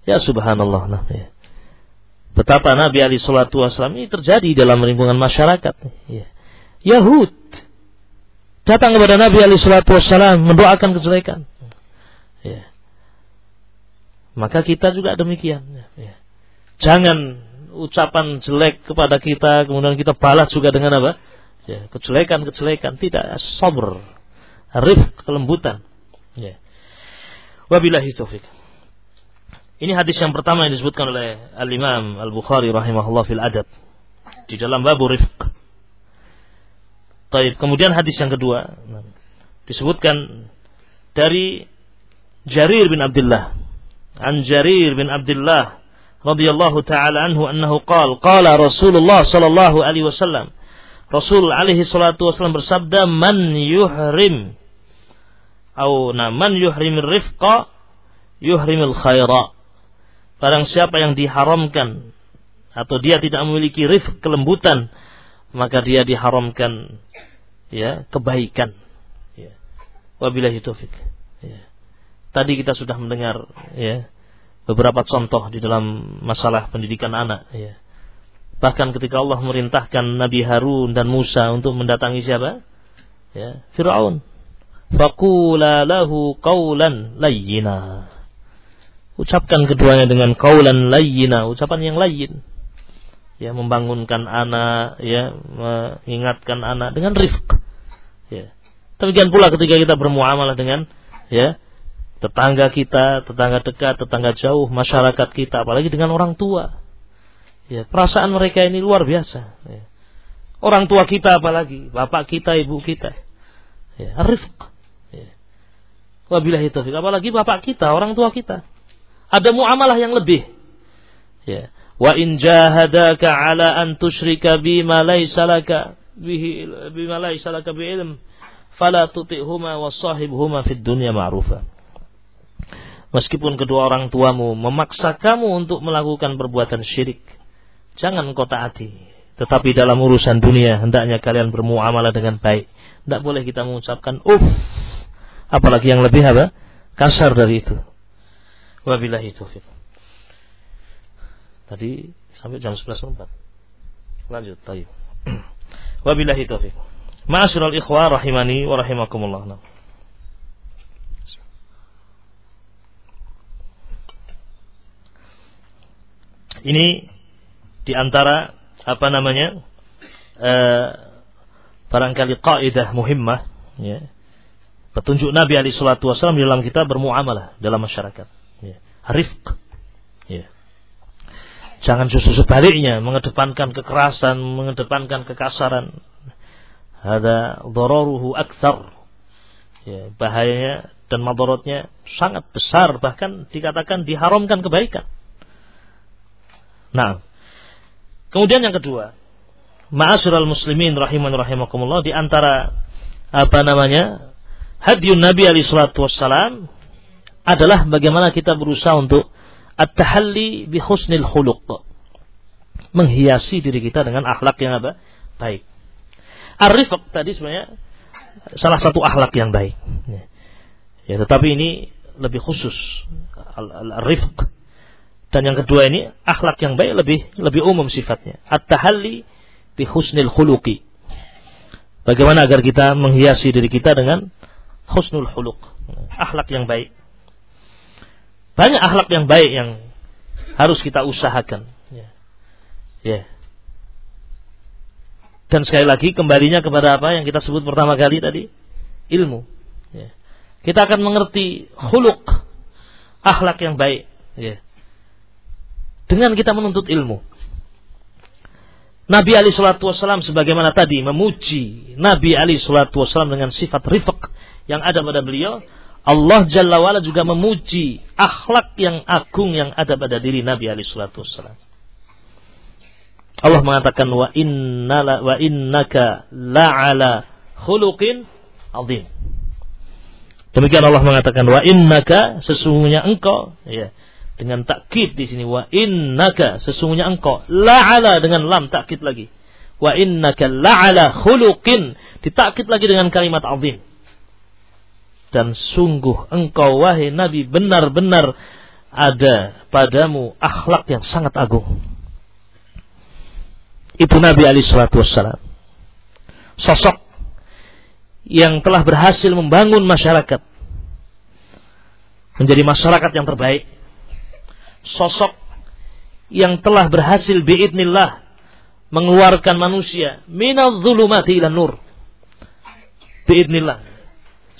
Ya subhanallah nah, ya. Betapa Nabi alaihi salatu wasallam ini terjadi dalam lingkungan masyarakat ya. Yahud datang kepada Nabi alaihi salatu wasallam mendoakan kejelekan ya. Maka kita juga demikian ya. Jangan ucapan jelek kepada kita kemudian kita balas juga dengan apa? Ya, kejelekan-kejelekan. Tidak, sabr, rifq, kelembutan ya. Wabillahi taufik. Ini hadis yang pertama yang disebutkan oleh Al-Imam Al-Bukhari rahimahullah fil adab di dalam babu rifq. Taib. Kemudian hadis yang kedua disebutkan dari Jarir bin Abdullah. An Jarir bin Abdullah radhiyallahu taala anhu annahu qala qala Rasulullah sallallahu alaihi wasallam. Rasul alaihi salatu wasallam bersabda, "Man yuhrim au na man yuhrim rifqa yuhrimul khaira." Barang siapa yang diharamkan atau dia tidak memiliki rifq, kelembutan, maka dia diharamkan ya kebaikan ya. Wabillahi taufik ya. Tadi kita sudah mendengar ya beberapa contoh di dalam masalah pendidikan anak ya. Bahkan ketika Allah merintahkan Nabi Harun dan Musa untuk mendatangi siapa ya, Firaun, faqula lahu qawlan layyina. Ucapkan keduanya dengan kaulan layyina, ucapan yang layyin. Ya, membangunkan anak, ya, mengingatkan anak dengan rifq. Ya. Demikian pula ketika kita bermuamalah dengan ya, tetangga kita, tetangga dekat, tetangga jauh, masyarakat kita, apalagi dengan orang tua. Ya, perasaan mereka ini luar biasa. Ya. Orang tua kita apalagi, bapak kita, ibu kita. Ya, rifq. Ya. Wabillahi taufik. Apalagi bapak kita, orang tua kita. Ada muamalah yang lebih. Ya. Wa in jahadaka ala an tusyrika bima laysa laka bihi bima laysa laka bi ilm fala tutihuma wa sahibhuma fid dunya ma'rufa. Meskipun kedua orang tuamu memaksa kamu untuk melakukan perbuatan syirik, jangan engkau taati. Tetapi dalam urusan dunia hendaknya kalian bermuamalah dengan baik. Tidak boleh kita mengucapkan uff, apalagi yang lebih apa? Kasar dari itu. Wabillahi taufiq. Tadi sampai jam 11.04. Lanjut, tayyib. Wabillahi taufiq. Ma'asyiral ikhwah rahimani wa rahimakumullah. Ini di antara apa namanya? Barangkali kaidah muhimmah ya. Petunjuk Nabi alaihi salatu wasallam dalam kita bermuamalah dalam masyarakat. Ya. Rifq ya. Jangan justru sebaliknya mengedepankan kekerasan, mengedepankan kekasaran. Hada dhararuhu aktsar ya. Bahayanya dan madaratnya sangat besar, bahkan dikatakan diharamkan kebaikan. Nah, kemudian yang kedua, ma'asyiral muslimin rahiman rahimakumullah, di antara apa namanya hadyun Nabi alaihi salatu wassalam adalah bagaimana kita berusaha untuk at-tahalli bi husnil khuluq, menghiasi diri kita dengan akhlak yang apa? Baik. Ar-rifq tadi sebenarnya salah satu akhlak yang baik. Ya, tetapi ini lebih khusus ar-rifq. Dan yang kedua ini akhlak yang baik lebih umum sifatnya. At-tahalli bi husnil khuluqi. Bagaimana agar kita menghiasi diri kita dengan husnul khuluq, akhlak yang baik. Banyak akhlak yang baik yang harus kita usahakan. Ya. Ya. Dan sekali lagi kembalinya kepada apa yang kita sebut pertama kali tadi, ilmu. Ya. Kita akan mengerti khuluq, akhlak yang baik. Ya. Dengan kita menuntut ilmu. Nabi alaihi salatu wasallam sebagaimana tadi memuji Nabi alaihi salatu wasallam dengan sifat rifq yang ada pada beliau, Allah Jalla wa'ala juga memuji akhlak yang agung yang ada pada diri Nabi alaihi salatu wasallam. Allah mengatakan wa innaka la'ala khuluqin azim. Demikian Allah mengatakan wa innaka, sesungguhnya engkau, ya, dengan takkid di sini, wa innaka sesungguhnya engkau, la'ala dengan lam takkid lagi, wa innaka la'ala khuluqin ditakkid lagi dengan kalimat azim, dan sungguh engkau wahai Nabi benar-benar ada padamu akhlak yang sangat agung. Itu Nabi alaihi salatu wassalam, sosok yang telah berhasil membangun masyarakat menjadi masyarakat yang terbaik, sosok yang telah berhasil biidnillah mengeluarkan manusia minadh-dhulumati ila nur, biidnillah,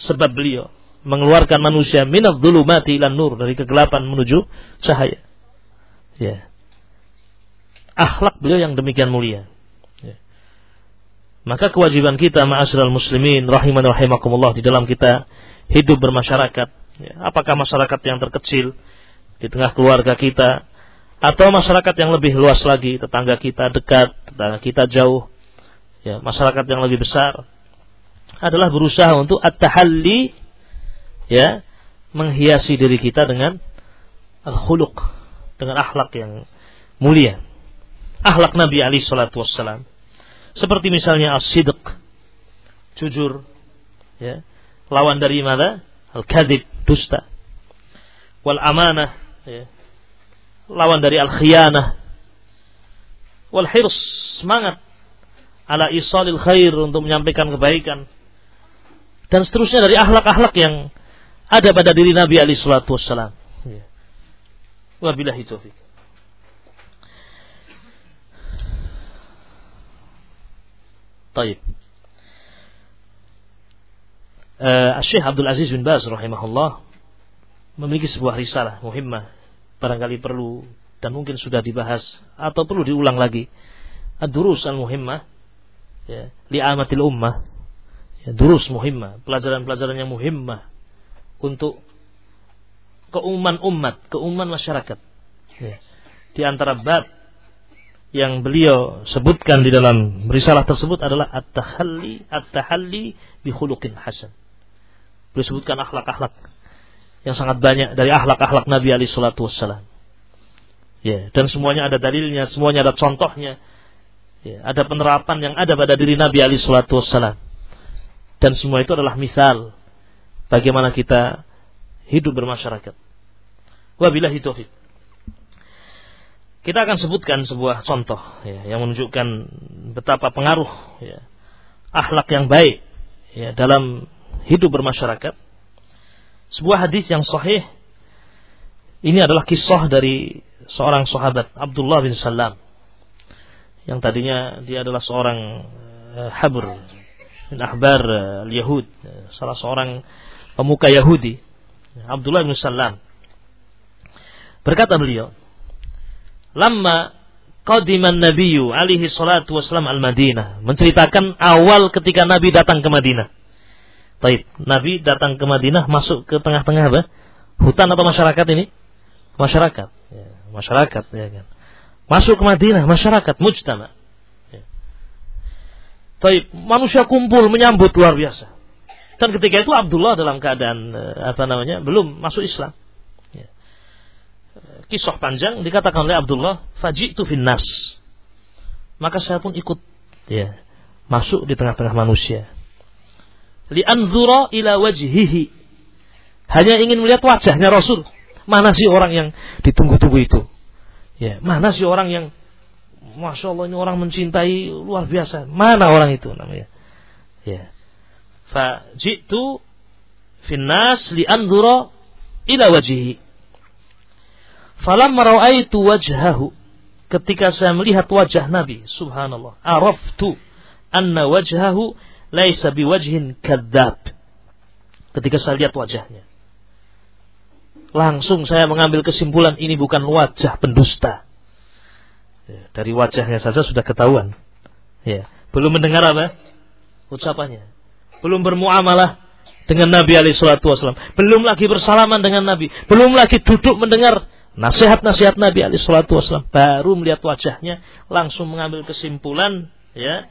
sebab beliau mengeluarkan manusia minadh-dhulumati ila nur, dari kegelapan menuju cahaya, ya. Akhlak beliau yang demikian mulia, ya. Maka kewajiban kita ma'asyiral muslimin rahiman rahimakumullah di dalam kita hidup bermasyarakat, ya. Apakah masyarakat yang terkecil di tengah keluarga kita, atau masyarakat yang lebih luas lagi, tetangga kita dekat, tetangga kita jauh, ya, masyarakat yang lebih besar, adalah berusaha untuk at-tahalli, ya, menghiasi diri kita dengan al-khuluq, dengan akhlak yang mulia, akhlak Nabi alaihi salatu wassalam, seperti misalnya as-sidq, jujur, ya, lawan dari mana? Al-kadhib, dusta, wal amanah, ya, lawan dari al-khiyanah, wal hirs, semangat ala isalil khair, untuk menyampaikan kebaikan, dan seterusnya dari akhlak-akhlak yang ada pada diri Nabi alaihi salatu wassalam, ya. Wabillahi taufiq. Baik. Syekh Abdul Aziz bin Baz rahimahullah memiliki sebuah risalah muhimmah, barangkali perlu dan mungkin sudah dibahas atau perlu diulang lagi. Ad-durus al-muhimmah, ya, li'amatil ummah, ya, durus muhimmah, pelajaran-pelajaran yang muhimmah untuk keumuman umat, keumuman masyarakat, ya. Di antara bab yang beliau sebutkan di dalam risalah tersebut adalah at-tahalli bi khuluqin hasan. Beliau sebutkan akhlak-akhlak yang sangat banyak dari akhlak-akhlak Nabi alaihi salatu wassalam. Ya, dan semuanya ada dalilnya, semuanya ada contohnya. Ya, ada penerapan yang ada pada diri Nabi alaihi salatu wassalam. Dan semua itu adalah misal bagaimana kita hidup bermasyarakat. Wabillahi taufiq. Kita akan sebutkan sebuah contoh, ya, yang menunjukkan betapa pengaruh, ya, akhlak yang baik, ya, dalam hidup bermasyarakat. Sebuah hadis yang sahih. Ini adalah kisah dari seorang sahabat, Abdullah bin Salam, yang tadinya dia adalah seorang habr min ahbar al-Yahud, salah seorang pemuka Yahudi. Abdullah bin Salam, berkata beliau, lamma qadiman nabiyyu alaihi salatu wasallam al-Madinah, menceritakan awal ketika Nabi datang ke Madinah. Baik, Nabi datang ke Madinah, masuk ke tengah-tengah apa? Hutan atau masyarakat ini? Masyarakat, ya, masyarakat, ya kan. Masuk ke Madinah, masyarakat, mujtama. Ya. Baik, manusia kumpul menyambut luar biasa. Dan ketika itu Abdullah dalam keadaan belum masuk Islam. Kisah panjang, dikatakan oleh Abdullah, faji'tu fin nas, maka saya pun ikut, ya, masuk di tengah-tengah manusia, li'anzura ila wajhihi, hanya ingin melihat wajahnya Rasul. Mana sih orang yang ditunggu-tunggu itu, ya, mana sih orang yang Masya Allah ini orang mencintai luar biasa, mana orang itu namanya, ya. Faji'tu fin nas li'anzura ila wajhihi, falamma ra'aitu wajhahu, ketika saya melihat wajah Nabi, subhanallah, araftu anna wajhahu laisa biwajhin kadzab. Ketika saya lihat wajahnya, langsung saya mengambil kesimpulan ini bukan wajah pendusta. Dari wajahnya saja sudah ketahuan. Ya, belum mendengar apa? Ucapannya. Belum bermuamalah dengan Nabi alaihi salatu wasallam. Belum lagi bersalaman dengan Nabi. Belum lagi duduk mendengar nasihat-nasihat Nabi alaihi salatu wasallam. Baru melihat wajahnya langsung mengambil kesimpulan, ya.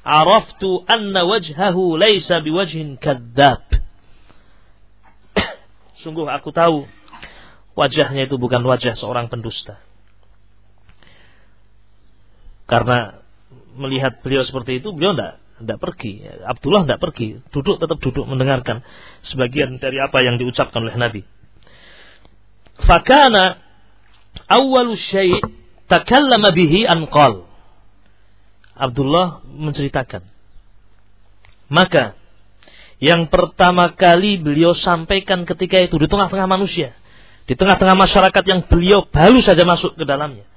Araftu anna wajhahu laisa biwajhin kadzdzab. Sungguh aku tahu wajahnya itu bukan wajah seorang pendusta. Karena melihat beliau seperti itu, beliau tidak pergi. Abdullah tidak pergi, tetap duduk mendengarkan sebagian dari apa yang diucapkan oleh Nabi. Fakana awwalu syai' takallama bihi anqal. Abdullah menceritakan, maka yang pertama kali beliau sampaikan ketika itu di tengah-tengah manusia, di tengah-tengah masyarakat yang beliau baru saja masuk ke dalamnya.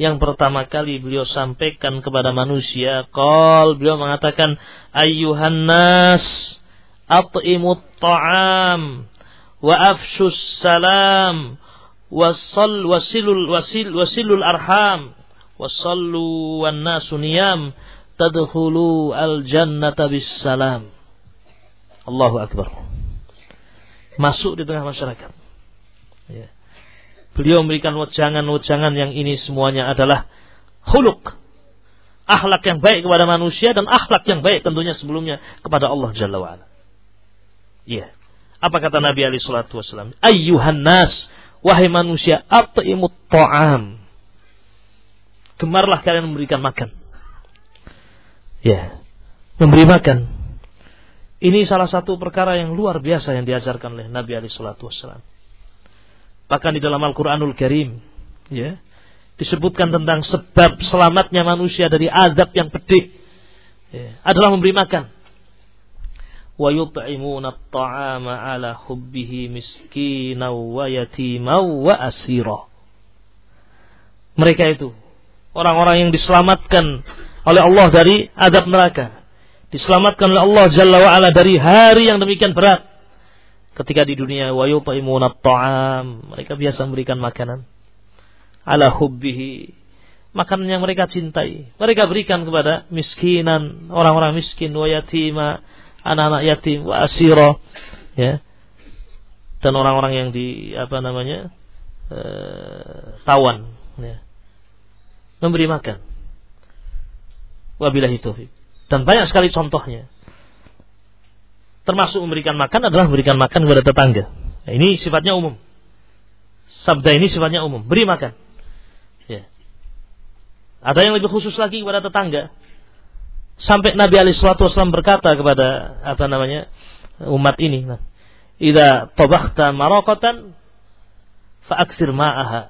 Yang pertama kali beliau sampaikan kepada manusia, qol, beliau mengatakan, ayyuhan nas, at'imut ta'am, wa afshus salam, wasilul arham, wasallu wan nasu niyam, tadkhulu al-jannata bis salam. Allahu Akbar. Masuk di tengah masyarakat. Ya. Beliau memberikan wejangan-wejangan yang ini semuanya adalah khuluq, akhlak yang baik kepada manusia dan akhlak yang baik tentunya sebelumnya kepada Allah Jalla wa'ala. Ya. Apa kata Nabi alaihi salatu wasallam? Ayyuhan nas, wahai manusia, at'imut ta'am. Gemarlah kalian memberikan makan. Ya. Memberi makan. Ini salah satu perkara yang luar biasa yang diajarkan oleh Nabi alaihi salatu wasallam. Bahkan di dalam Al-Qur'anul Karim, ya, disebutkan tentang sebab selamatnya manusia dari azab yang pedih, ya, adalah memberi makan. Wa yut'imuna at-ta'ama 'ala hubbihi miskinan wa yatiman wa asira. Mereka itu orang-orang yang diselamatkan oleh Allah dari azab neraka. Diselamatkan oleh Allah Jalla wa'ala dari hari yang demikian berat. Ketika di dunia, wa yut'imuna at-ta'am, mereka biasa memberikan makanan. Ala hubbihi, makanan yang mereka cintai. Mereka berikan kepada miskinan, orang-orang miskin, wa yatima, anak-anak yatim, wa asira, ya. Dan orang-orang yang di tawan, ya. Memberi makan. Wabillahi taufik. Dan banyak sekali contohnya. Termasuk memberikan makan adalah memberikan makan kepada tetangga. Nah, ini sifatnya umum. Sabda ini sifatnya umum. Beri makan. Ya. Ada yang lebih khusus lagi kepada tetangga. Sampai Nabi alaihi salatu wasallam berkata kepada umat ini. Nah, idza tabahta maraqatan fa'aksir ma'aha.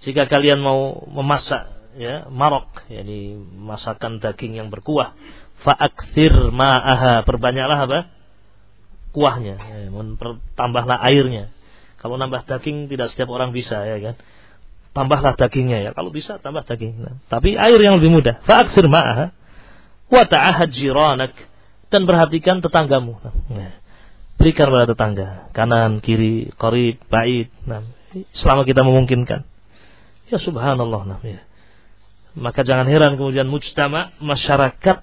Jika kalian mau memasak, ya, marok, yakni masakan daging yang berkuah, fa'akthir ma'aha, perbanyaklah apa? Kuahnya, ya, tambahlah airnya. Kalau nambah daging tidak setiap orang bisa, ya kan? Tambahlah dagingnya, ya, kalau bisa tambah daging. Nah, tapi air yang lebih mudah. Fa'akthir ma'aha wa ta'ahad jiranak, dan perhatikan tetanggamu. Nah, berikan kepada tetangga, kanan, kiri, qarib, ba'id, nah, selama kita memungkinkan. Ya subhanallah, nah, ya. Maka jangan heran kemudian mujtama, masyarakat,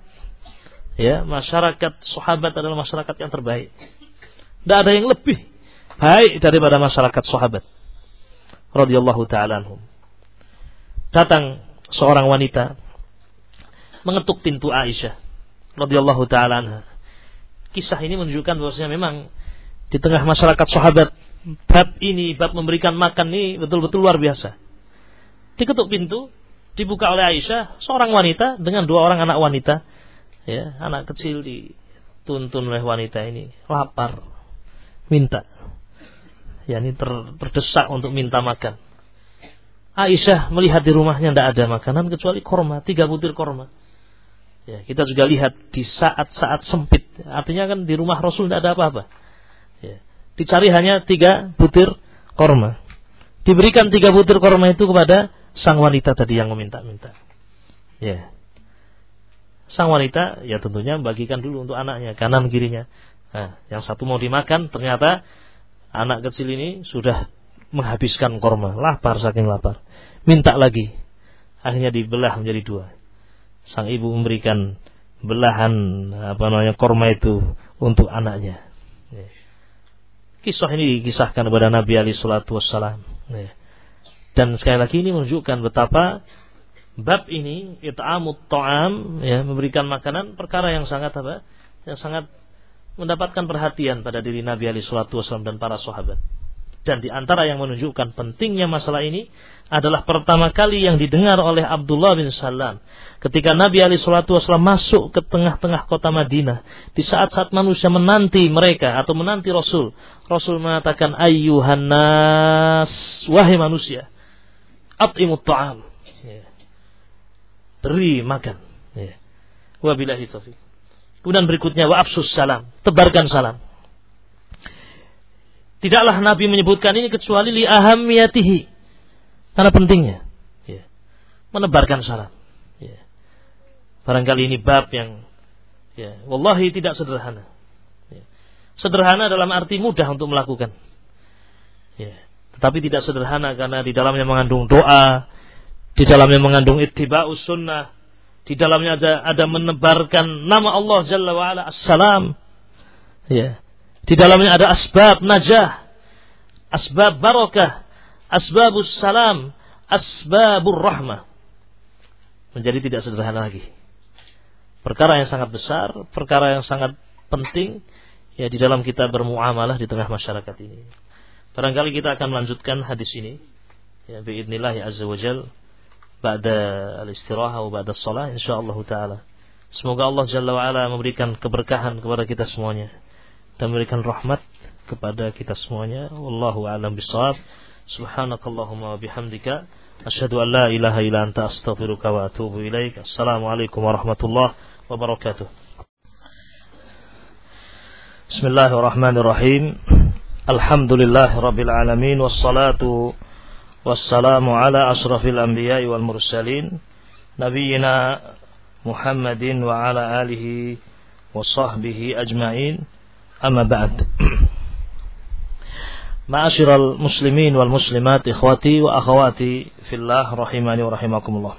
ya, masyarakat sahabat adalah masyarakat yang terbaik. Tidak ada yang lebih baik daripada masyarakat sahabat radhiyallahu ta'ala anhum. Datang seorang wanita mengetuk pintu Aisyah radhiyallahu ta'ala anha. Kisah ini menunjukkan bahwasanya memang di tengah masyarakat sahabat bab memberikan makan ini betul-betul luar biasa. Diketuk pintu, dibuka oleh Aisyah, seorang wanita dengan dua orang anak wanita, ya, anak kecil dituntun oleh wanita ini, lapar, minta, ya, ini terdesak untuk minta makan. Aisyah melihat di rumahnya tidak ada makanan kecuali korma, 3 butir korma. Ya, kita juga lihat di saat-saat sempit, artinya kan di rumah Rasul tidak ada apa-apa. Ya, dicari hanya 3 butir korma. Diberikan 3 butir korma itu kepada sang wanita tadi yang meminta-minta. Ya. Sang wanita, ya, tentunya bagikan dulu untuk anaknya, kanan kirinya. Nah, yang satu mau dimakan, ternyata anak kecil ini sudah menghabiskan korma, lapar, saking lapar. Minta lagi. akhirnya dibelah menjadi dua. Sang ibu memberikan belahan korma itu untuk anaknya. Kisah ini dikisahkan kepada Nabi alaihi salatu wassalam. Dan sekali lagi ini menunjukkan betapa bab ini, it'amut ta'am, ya, memberikan makanan, perkara yang sangat yang sangat mendapatkan perhatian pada diri Nabi alaihi salatu wassalam dan para sahabat. Dan di antara yang menunjukkan pentingnya masalah ini adalah pertama kali yang didengar oleh Abdullah bin Salam ketika Nabi alaihi salatu wassalam masuk ke tengah-tengah kota Madinah, di saat-saat manusia menanti mereka atau menanti Rasul. Rasul mengatakan, ayyuhan nas, wahai manusia, at'imut ta'am, beri makan. Wabillahi taufiq. Kemudian berikutnya, wa afsus salam, tebarkan salam. Tidaklah Nabi menyebutkan ini kecuali li ahamiyatihi, karena pentingnya menebarkan salam. Barangkali ini bab yang wallahi tidak sederhana. Sederhana dalam arti mudah untuk melakukan, tetapi tidak sederhana karena di dalamnya mengandung doa, di dalamnya mengandung ittiba'us sunnah, di dalamnya ada menebarkan nama Allah Jalla wa'ala, assalam. Di dalamnya ada asbab najah, asbab barakah, asbabus salam, asbabur rahmah. Menjadi tidak sederhana lagi. Perkara yang sangat besar, perkara yang sangat penting ya di dalam kita bermuamalah di tengah masyarakat ini. Barangkali kita akan melanjutkan hadis ini ya biidznillah azza wajalla ba'da al-istiraha wa ba'da shalah insyaallah taala. Semoga Allah Jalla wa ala memberikan keberkahan kepada kita semuanya dan memberikan rahmat kepada kita semuanya. Wallahu a'lam bishawab. Subhanakallahumma wa bihamdika asyhadu an la ilaha illa anta astaghfiruka wa atubu ilaik. Assalamualaikum warahmatullahi wabarakatuh. Bismillahirrahmanirrahim. Alhamdulillahirabbil alamin wassalatu wassalamu ala asyrafil anbiya'i wal mursalin nabiyyina Muhammadin wa ala alihi wa sahbihi ajma'in, amma ba'd. Ma'asyiral muslimin wal muslimat, ikhwati wa akhawati fillah rahimani wa rahimakumullah.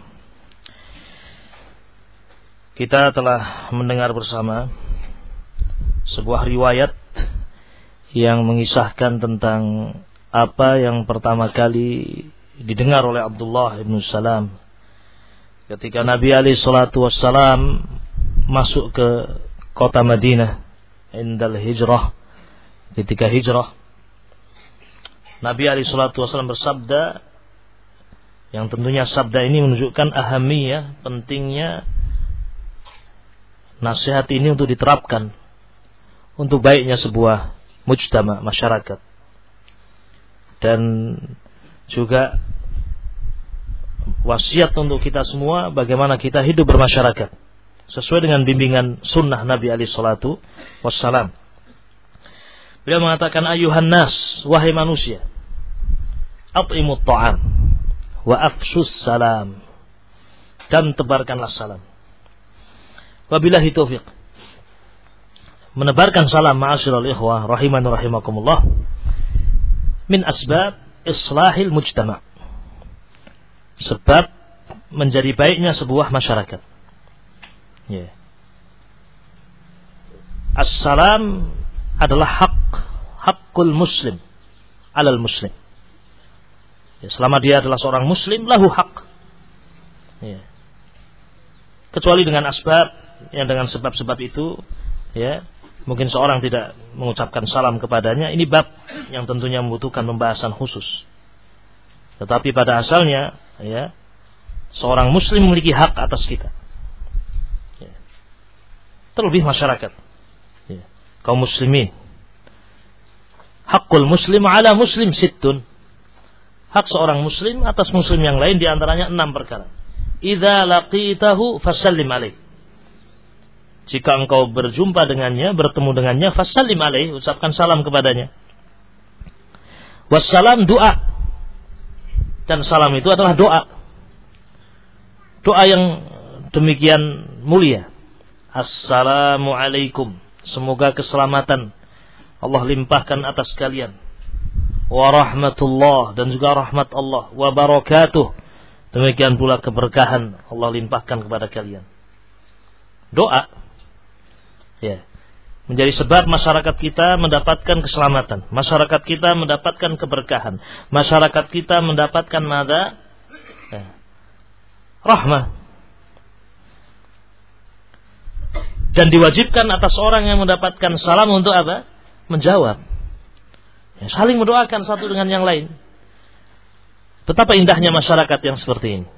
Kita telah mendengar bersama sebuah riwayat yang mengisahkan tentang apa yang pertama kali didengar oleh Abdullah bin Salam ketika Nabi alaihi salatu wassalam masuk ke kota Madinah, indal hijrah, ketika hijrah. Nabi alaihi salatu wassalam bersabda, yang tentunya sabda ini menunjukkan ahamiyah, pentingnya nasihat ini untuk diterapkan untuk baiknya sebuah mujtama, masyarakat. Dan juga wasiat untuk kita semua bagaimana kita hidup bermasyarakat sesuai dengan bimbingan sunnah Nabi alaihi salatu wassalam. Beliau mengatakan, ayuhan nas, wahai manusia, at'imut ta'am wa afsus salam, dan tebarkanlah salam. Wabillahi taufiq. Menebarkan salam, ma'asyiral ikhwah rahiman rahimakumullah, min asbab islahil mujtama', sebab menjadi baiknya sebuah masyarakat. Assalam adalah hakul muslim alal muslim. Selama dia adalah seorang muslim, lahu hak. Kecuali dengan asbab, yang dengan sebab-sebab itu mungkin seorang tidak mengucapkan salam kepadanya. Ini bab yang tentunya membutuhkan pembahasan khusus. Tetapi pada asalnya, seorang muslim memiliki hak atas kita. Terlebih masyarakat, kaum muslimin. Hakul muslim ala muslim sittun. Hak seorang muslim atas muslim yang lain diantaranya 6 perkara. Idza laqitahu fasallim alaih. Jika engkau berjumpa dengannya, bertemu dengannya, fasallim alaih, ucapkan salam kepadanya. Wassalam doa. Dan salam itu adalah doa. Doa yang demikian mulia. Assalamualaikum, semoga keselamatan Allah limpahkan atas kalian. Warahmatullah, dan juga rahmat Allah. Wabarakatuh, Demikian pula keberkahan Allah limpahkan kepada kalian. Doa ya, menjadi sebab masyarakat kita mendapatkan keselamatan, masyarakat kita mendapatkan keberkahan, masyarakat kita mendapatkan mada ya, rahmah. Dan diwajibkan atas orang yang mendapatkan salam untuk apa? Menjawab ya, saling mendoakan satu dengan yang lain. Betapa indahnya masyarakat yang seperti ini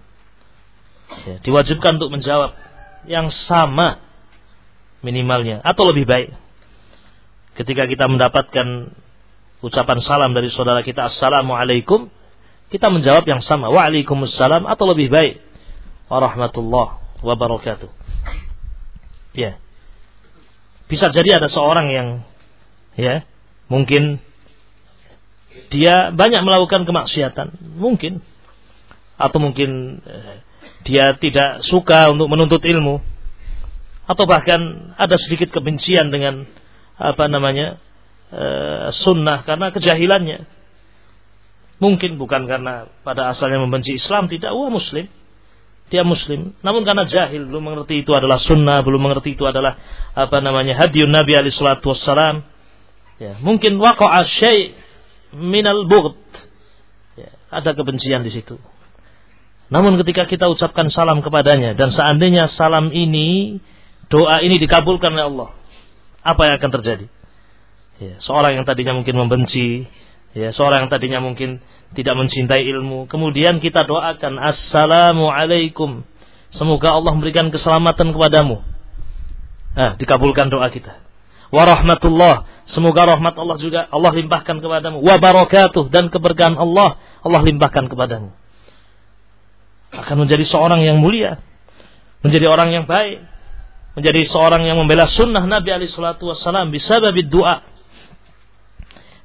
ya, diwajibkan untuk menjawab yang sama minimalnya atau lebih baik. Ketika kita mendapatkan ucapan salam dari saudara kita, assalamualaikum, kita menjawab yang sama, waalaikumsalam, atau lebih baik, warahmatullahi wabarakatuh. Ya, bisa jadi ada seorang yang ya, mungkin dia banyak melakukan kemaksiatan, mungkin, atau mungkin dia tidak suka untuk menuntut ilmu, atau bahkan ada sedikit kebencian dengan apa namanya sunnah karena kejahilannya. Mungkin bukan karena pada asalnya membenci Islam, tidak, wah muslim, dia muslim, namun karena jahil, belum mengerti itu adalah sunnah, belum mengerti itu adalah apa namanya hadiyun Nabi alaihi salatu wassalam. Ya, mungkin waqa'a syai' minal bughd, ya, ada kebencian di situ. Namun ketika kita ucapkan salam kepadanya, dan seandainya salam ini, doa ini dikabulkan oleh Allah, apa yang akan terjadi? Ya, seorang yang tadinya mungkin membenci ya, seorang yang tadinya mungkin tidak mencintai ilmu, kemudian kita doakan, assalamualaikum, semoga Allah memberikan keselamatan kepadamu. Nah, dikabulkan doa kita. Warahmatullah, semoga rahmat Allah juga Allah limpahkan kepadamu. Wabarakatuh, dan keberkahan Allah Allah limpahkan kepadamu. Akan menjadi seorang yang mulia, menjadi orang yang baik, menjadi seorang yang membela sunnah Nabi alaihi salatu wassalam bisababid du'a.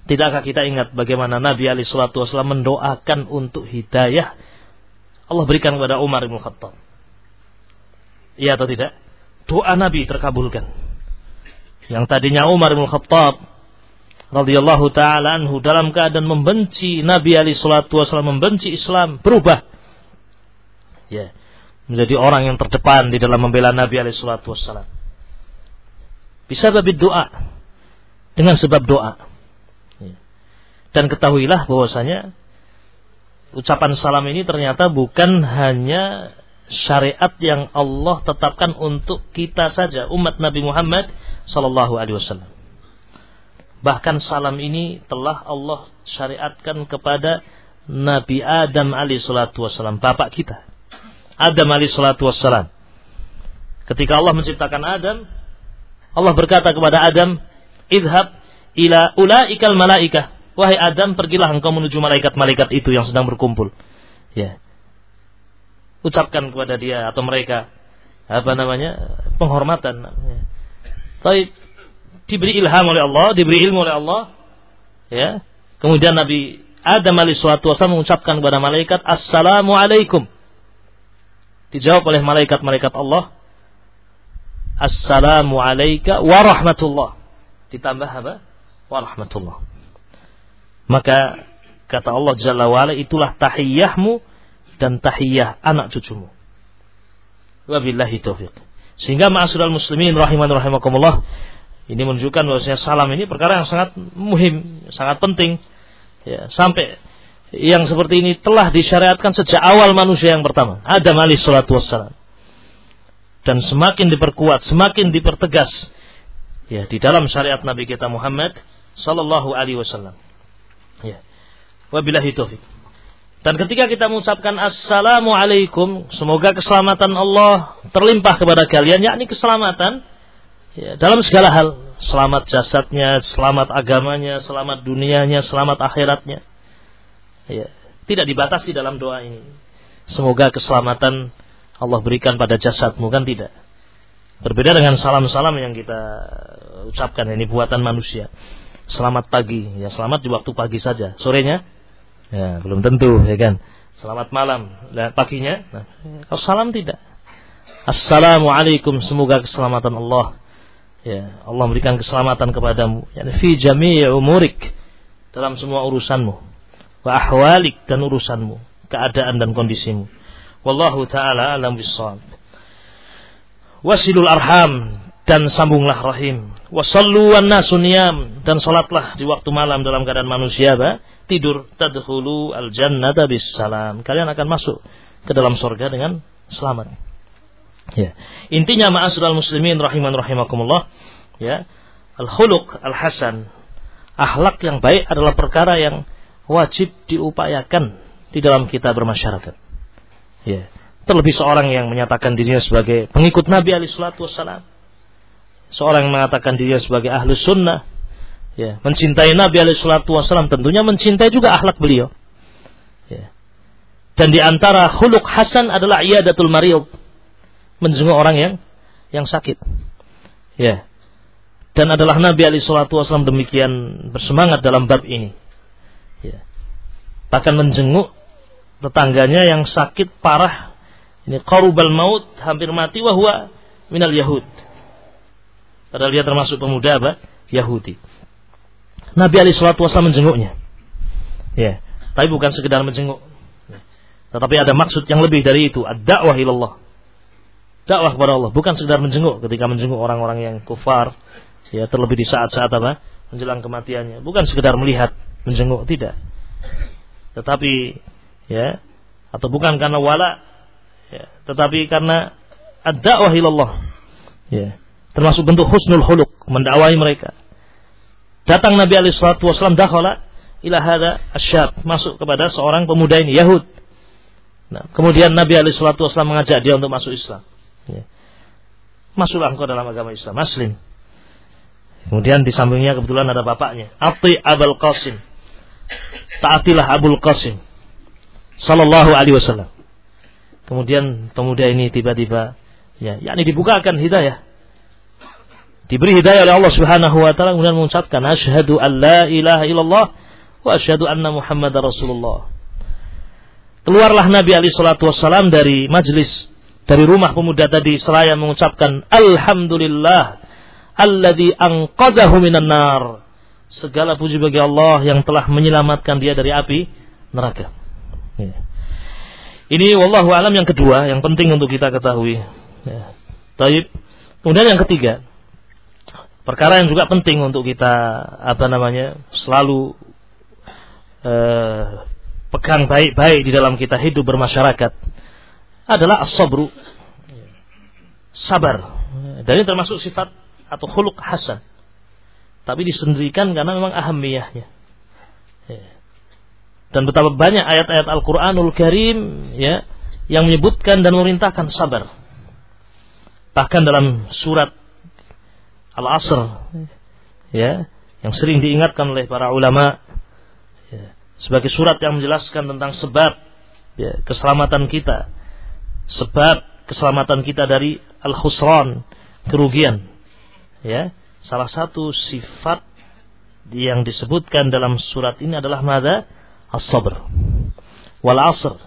Tidakkah kita ingat bagaimana Nabi alaihi salatu wassalam mendoakan untuk hidayah Allah berikan kepada Umar bin Khattab? Iya atau tidak? Doa Nabi terkabulkan. Yang tadinya Umar bin Khattab radhiyallahu ta'ala anhu dalam keadaan membenci Nabi alaihi salatu wasallam, membenci Islam, berubah ya, menjadi orang yang terdepan di dalam membela Nabi alaihi salatu wasallam bisabab doa, dengan sebab doa ya. Dan ketahuilah bahwasanya ucapan salam ini ternyata bukan hanya syariat yang Allah tetapkan untuk kita saja, umat Nabi Muhammad sallallahu alaihi wasallam. Bahkan salam ini telah Allah syariatkan kepada Nabi Adam alaihi salatu wasallam, bapak kita Adam alaihi salatu wasallam. Ketika Allah menciptakan Adam, Allah berkata kepada Adam, idhab ila ulaikal malaikah, wahai Adam, pergilah engkau menuju malaikat-malaikat itu yang sedang berkumpul ya, ucapkan kepada dia atau mereka apa namanya penghormatan. Tapi diberi ilham oleh Allah, diberi ilmu oleh Allah ya. Kemudian Nabi Adam alaihi salatu wasallam mengucapkan kepada malaikat, assalamualaikum. Dijawab oleh malaikat-malaikat Allah, assalamualaika warahmatullah, ditambah apa? Warahmatullah. Maka kata Allah jalla wa ala, itulah tahiyyahmu dan tahiyah anak cucumu. Wabillahi taufiq. Sehingga ma'asyiral muslimin rahimanur rahimakumullah, ini menunjukkan bahwasanya salam ini perkara yang sangat muhim, sangat penting ya, sampai yang seperti ini telah disyariatkan sejak awal manusia yang pertama, Adam alaihi salatu wassalam. Dan semakin diperkuat, semakin dipertegas ya, di dalam syariat Nabi kita Muhammad sallallahu alaihi wasallam ya. Wabillahi taufiq. Dan ketika kita mengucapkan assalamualaikum, semoga keselamatan Allah terlimpah kepada kalian, yakni keselamatan ya, dalam segala hal, selamat jasadnya, selamat agamanya, selamat dunianya, selamat akhiratnya ya, tidak dibatasi dalam doa ini. Semoga keselamatan Allah berikan pada jasadmu, kan tidak. Berbeda dengan salam-salam yang kita ucapkan, ini buatan manusia. Selamat pagi, ya selamat di waktu pagi saja, sorenya ya, belum tentu, ya kan. Selamat malam, lihat paginya. Nah, kalau salam tidak. Assalamualaikum, semoga keselamatan Allah ya, Allah memberikan keselamatan kepadamu. Yani fi jami'i umurik, dalam semua urusanmu. Wa ahwalik, dan urusanmu, keadaan dan kondisimu. Wallahu ta'ala alam bissawab. Wasilul arham, dan sambunglah rahim. Wasallu wan nasu niyam, dan salatlah di waktu malam dalam keadaan manusia tidur. Tadkhulu al jannata bisalam, kalian akan masuk ke dalam surga dengan selamat. Ya. Intinya ma'asyiral muslimin rahiman rahimakumullah, ya. Al khuluq al hasan, akhlak yang baik adalah perkara yang wajib diupayakan di dalam kita bermasyarakat. Ya. Terlebih seorang yang menyatakan dirinya sebagai pengikut Nabi alaihi salatu wassalam, seorang yang mengatakan dirinya sebagai ahlus sunnah, ya, mencintai Nabi alaihi salatu wasallam, tentunya mencintai juga akhlak beliau, ya. Dan diantara khuluq hasan adalah iyadatul mariyub, menjenguk orang yang sakit, ya. Dan adalah Nabi alaihi salatu wasallam demikian bersemangat dalam bab ini, ya. Bahkan menjenguk tetangganya yang sakit parah, ini qarubal maut, hampir mati, wa huwa minal yahud, padahal dia termasuk pemuda Yahudi. Nabi alaihi salatu wasallam menjenguknya, ya. Tapi bukan sekedar menjenguk, tetapi ada maksud yang lebih dari itu. Ad-da'wah ilallah, dakwah kepada Allah. Bukan sekedar menjenguk ketika menjenguk orang-orang yang kufar, ya, terlebih di saat-saat menjelang kematiannya. Bukan sekedar melihat, menjenguk, tidak. Tetapi, ya, atau bukan karena wala, ya, tetapi karena ad-da'wah ilallah, ya. Termasuk bentuk husnul khuluq, mendakwai mereka. Datang Nabi alaihi salatu wasallam, dakhala ila hadza asyab, masuk kepada seorang pemuda ini, Yahud. Nah, kemudian Nabi alaihi salatu wasallam mengajak dia untuk masuk Islam. Ya. Masuklah engkau dalam agama Islam, Muslim. Kemudian di sampingnya kebetulan ada bapaknya, Ati Abul Qasim. Taatilah Abul Qasim sallallahu alaihi wasallam. Kemudian pemuda ini tiba-tiba, ya, yakni dibukakan hidayah. Diberi hidayah oleh Allah Subhanahu wa taala, kemudian mengucapkan asyhadu an la ilaha illallah wa asyhadu anna muhammadar rasulullah. Keluarlah Nabi alaihi salatu wasallam dari majelis, dari rumah pemuda tadi, seraya mengucapkan alhamdulillah alladzi anqadhahu minan nar. Segala puji bagi Allah yang telah menyelamatkan dia dari api neraka. Ini wallahu alam yang kedua yang penting untuk kita ketahui. Ya. Taib. Kemudian yang ketiga, perkara yang juga penting untuk kita selalu pegang baik-baik di dalam kita hidup bermasyarakat adalah as-sabru, sabar. Dan ini termasuk sifat atau khuluq hasan, tapi disendirikan karena memang ahamiyahnya. Dan betapa banyak ayat-ayat Al-Quranul Karim, ya, yang menyebutkan dan memerintahkan sabar. Bahkan dalam surat Al-Asr, ya, yang sering diingatkan oleh para ulama, ya, sebagai surat yang menjelaskan tentang sebab, ya, keselamatan kita, sebab keselamatan kita dari al-khusran, kerugian, ya. Salah satu sifat yang disebutkan dalam surat ini adalah madza as-sabr. Wal asr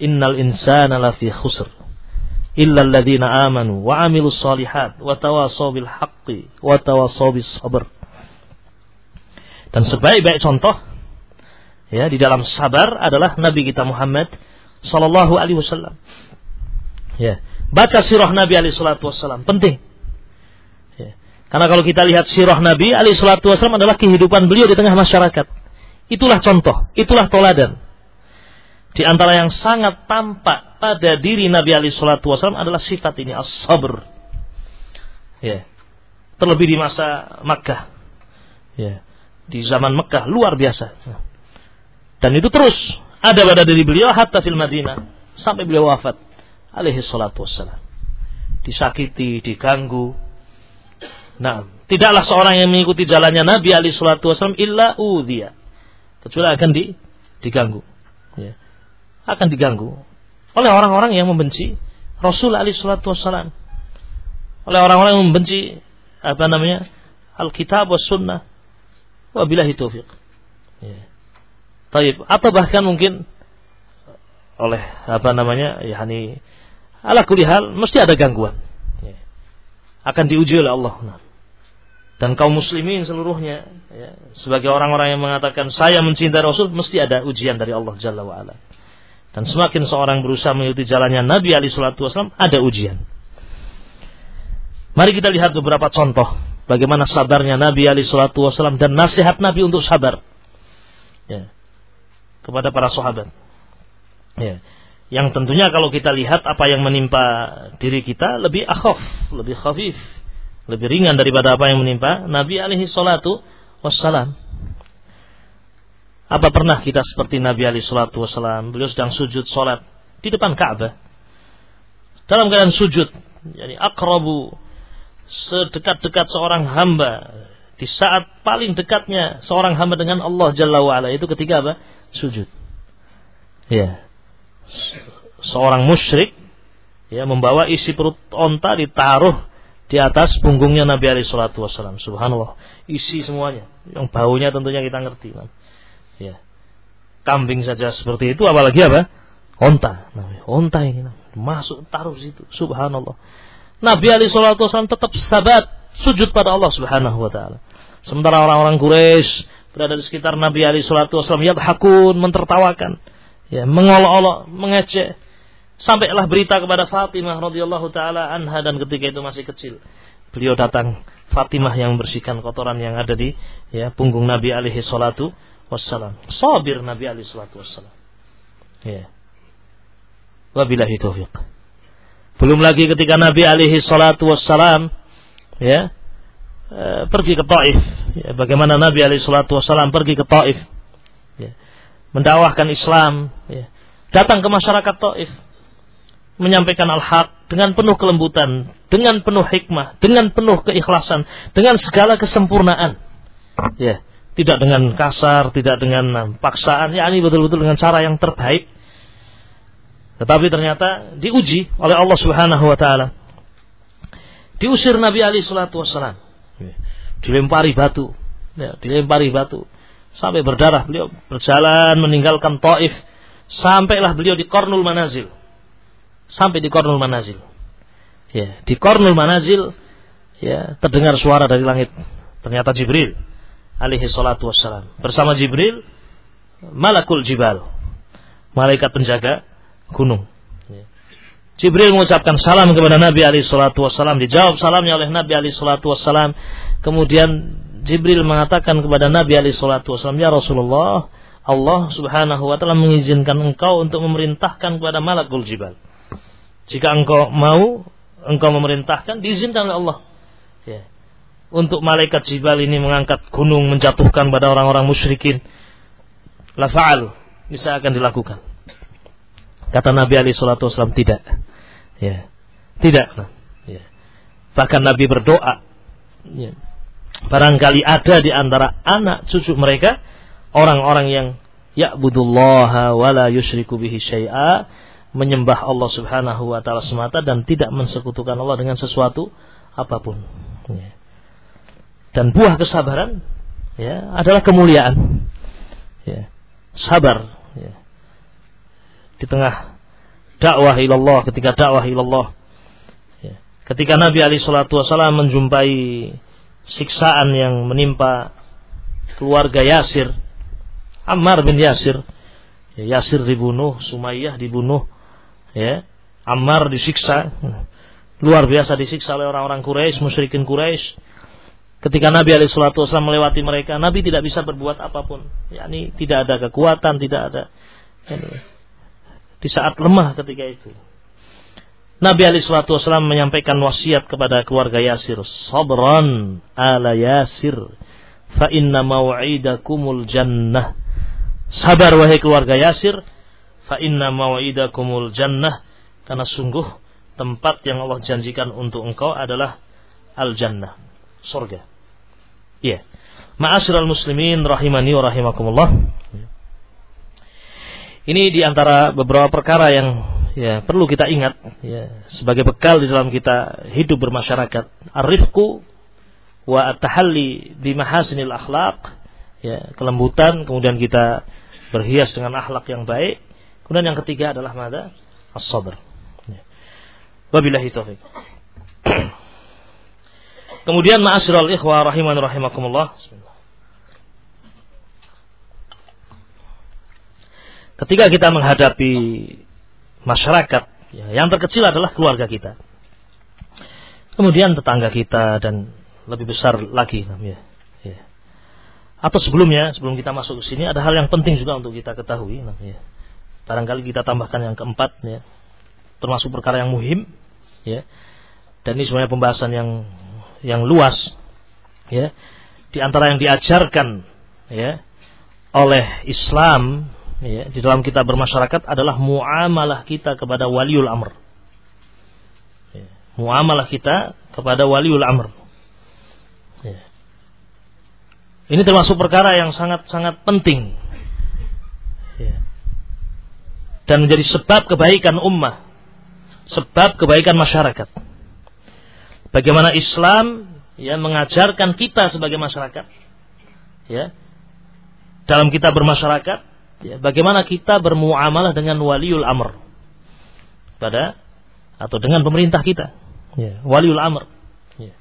innal insana lafi khusr illa alladhina amanu wa amilus shalihat wa tawasaw bil haqqi wa tawasaw bis sabr. Dan sebaik-baik contoh, ya, di dalam sabar adalah Nabi kita Muhammad sallallahu alaihi wasallam. Ya, baca sirah Nabi alaihi salatu wasallam penting. Ya. Karena kalau kita lihat sirah Nabi alaihi salatu wasallam adalah kehidupan beliau di tengah masyarakat. Itulah contoh, itulah teladan. Di antara yang sangat tampak pada diri Nabi alaihi salatu wasallam adalah sifat ini, as-sabr. Ya. Terlebih di masa Makkah. Ya. Di zaman Makkah luar biasa. Dan itu terus ada pada diri beliau hatta fil Madinah sampai beliau wafat alaihi salatu wasallam. Disakiti, diganggu. Nah, tidaklah seorang yang mengikuti jalannya Nabi alaihi salatu wasallam illa udhiya, kecuali akan diganggu. Ya. Akan diganggu oleh orang-orang yang membenci Rasul alaihi salatu wasallam, oleh orang-orang yang membenci Al-Kitab was Sunnah. Wabillahi taufiq. Ya. Taib. Atau bahkan mungkin oleh yakni ala kulli hal mesti ada gangguan. Ya. Akan diuji oleh Allah. Nah. Dan kaum muslimin seluruhnya, ya, sebagai orang-orang yang mengatakan saya mencintai Rasul, mesti ada ujian dari Allah Jalla wa'ala. Dan semakin seorang berusaha mengikuti jalannya Nabi alaihi salatu wasallam, ada ujian. Mari kita lihat beberapa contoh bagaimana sabarnya Nabi alaihi salatu wasallam dan nasihat Nabi untuk sabar ya, kepada para sahabat. Ya. Yang tentunya kalau kita lihat apa yang menimpa diri kita lebih akhaf, lebih khafif, lebih ringan daripada apa yang menimpa Nabi alaihi salatu wasallam. Apa pernah kita seperti Nabi alaihi salatu wasallam? Beliau sedang sujud salat di depan Ka'bah. Dalam keadaan sujud, yakni aqrabu, sedekat-dekat seorang hamba, di saat paling dekatnya seorang hamba dengan Allah Jalla wa Ala itu ketika apa? Sujud. Ya. Seorang musyrik ya membawa isi perut onta ditaruh di atas punggungnya Nabi alaihi salatu wasallam. Subhanallah, isi semuanya. Yang baunya tentunya kita ngerti, kan? Ya. Kambing saja seperti itu, apalagi apa? Onta. Onta ini masuk taruh situ. Subhanallah. Nabi alaihi salatu wasallam tetap sabat, sujud pada Allah Subhanahu wa taala. Sementara orang-orang Quraisy berada di sekitar Nabi alaihi salatu wasallam, yadhakun, mentertawakan, ya, mengolok-olok, mengejek. Sampailah berita kepada Fatimah radhiyallahu taala anha, dan ketika itu masih kecil. Beliau datang, Fatimah yang membersihkan kotoran yang ada di ya punggung Nabi alaihi salatu wassalam. Sabir Nabi alaihi salatu wassalam. Ya. Wabillahi taufiq. Belum lagi ketika Nabi alaihi salatu wassalam ya pergi ke Taif, ya, bagaimana Nabi alaihi salatu wassalam pergi ke Taif. Ya. Mendakwahkan Islam, ya. Datang ke masyarakat Taif, menyampaikan al-haq dengan penuh kelembutan, dengan penuh hikmah, dengan penuh keikhlasan, dengan segala kesempurnaan. Ya. Tidak dengan kasar, tidak dengan paksaan, ya, ini betul-betul dengan cara yang terbaik. Tetapi ternyata diuji oleh Allah Subhanahu wa taala. Diusir Nabi alaihi salatu wasallam. Dilempari batu, ya, dilempari batu sampai berdarah. Beliau berjalan meninggalkan Taif, sampailah beliau di Qarnul Manazil. Sampai di Qarnul Manazil. Ya, di Qarnul Manazil ya terdengar suara dari langit. Ternyata Jibril alaihi salatu wassalam. Bersama Jibril, Malakul Jibal, malaikat penjaga gunung. Jibril mengucapkan salam kepada Nabi alaihi salatu wassalam. Dijawab salamnya oleh Nabi alaihi salatu wassalam. Kemudian Jibril mengatakan kepada Nabi alaihi salatu wassalam, "Ya Rasulullah, Allah Subhanahu wa taala mengizinkan engkau untuk memerintahkan kepada Malakul Jibal. Jika engkau mau, engkau memerintahkan, diizinkan oleh Allah." Ya. Untuk malaikat Jibal ini mengangkat gunung, menjatuhkan pada orang-orang musyrikin. La fa'al, bisa akan dilakukan. Kata Nabi alaihi salatu wasallam, tidak. Ya. Tidak. Ya. Bahkan Nabi berdoa. Ya. Barangkali ada di antara anak cucu mereka orang-orang yang ya'budullaha wa la yusyriku bihi syai'a, menyembah Allah Subhanahu wa taala semata dan tidak mensekutukan Allah dengan sesuatu apapun. Ya. Dan buah kesabaran ya, adalah kemuliaan. Ya, sabar ya, di tengah dakwah ilallah, ketika dakwah ilallah, ya, ketika Nabi alaihi salatu wasallam menjumpai siksaan yang menimpa keluarga Yasir, Ammar bin Yasir, ya, Yasir dibunuh, Sumayyah dibunuh, ya, Ammar disiksa, luar biasa disiksa oleh orang-orang Quraisy, musyrikin Quraisy. Ketika Nabi alaihi salatu wasallam melewati mereka, Nabi tidak bisa berbuat apapun. Yakni tidak ada kekuatan, tidak ada di saat lemah ketika itu. Nabi alaihi salatu wasallam menyampaikan wasiat kepada keluarga Yasir, "Sabran ala Yasir, fa inna mau'idakumul jannah." Sabar wahai keluarga Yasir, fa inna mau'idakumul jannah, karena sungguh tempat yang Allah janjikan untuk engkau adalah al-jannah, surga. Ya. Ma'asyiral muslimin rahimani wa rahimakumullah. Ini diantara beberapa perkara yang ya perlu kita ingat ya, sebagai bekal di dalam kita hidup bermasyarakat. Ar-rifqu wa at-tahalli bi mahasinil akhlaq, ya, kelembutan, kemudian kita berhias dengan akhlak yang baik. Kemudian yang ketiga adalah mada? As-sabr. Ya. Wabillahi taufik. Kemudian ma'asyiral ikhwah rahiman rahimakumullah. Bismillah. ketika kita menghadapi masyarakat, ya, yang terkecil adalah keluarga kita, kemudian tetangga kita, dan lebih besar lagi ya, ya. Atau sebelumnya, sebelum kita masuk ke sini, ada hal yang penting juga untuk kita ketahui ya. Barangkali kita tambahkan yang keempat ya, termasuk perkara yang muhim ya. Dan ini sebenarnya pembahasan yang luas ya. Di antara yang diajarkan ya oleh Islam ya, di dalam kita bermasyarakat adalah muamalah kita kepada waliul amr ya. Muamalah kita kepada waliul amr ya. Ini termasuk perkara yang sangat-sangat penting ya. Dan menjadi sebab kebaikan ummah, sebab kebaikan masyarakat. Bagaimana Islam ya mengajarkan kita sebagai masyarakat ya, dalam kita bermasyarakat ya, bagaimana kita bermuamalah dengan waliul amr pada atau dengan pemerintah kita ya, waliul amr ya.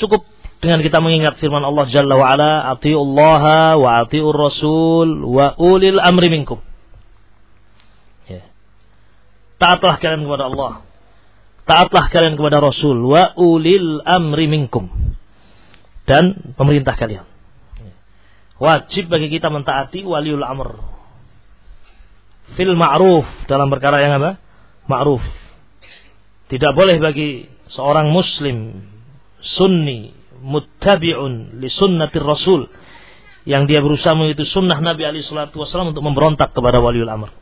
Cukup dengan kita mengingat firman Allah Jalla wa Ala, atiullaha wa atiur rasul wa ulil amri minkum ya. Taatlah kalian kepada Allah, taatlah kalian kepada Rasul, wa ulil amri minkum, dan pemerintah kalian. Wajib bagi kita mentaati waliul amr fil ma'ruf, dalam perkara yang apa? Ma'ruf. Tidak boleh bagi seorang muslim sunni muttabi'un li sunnati Rasul, yang dia berusaha mengikuti sunnah Nabi alaihi salatu wasallam, untuk memberontak kepada waliul amr.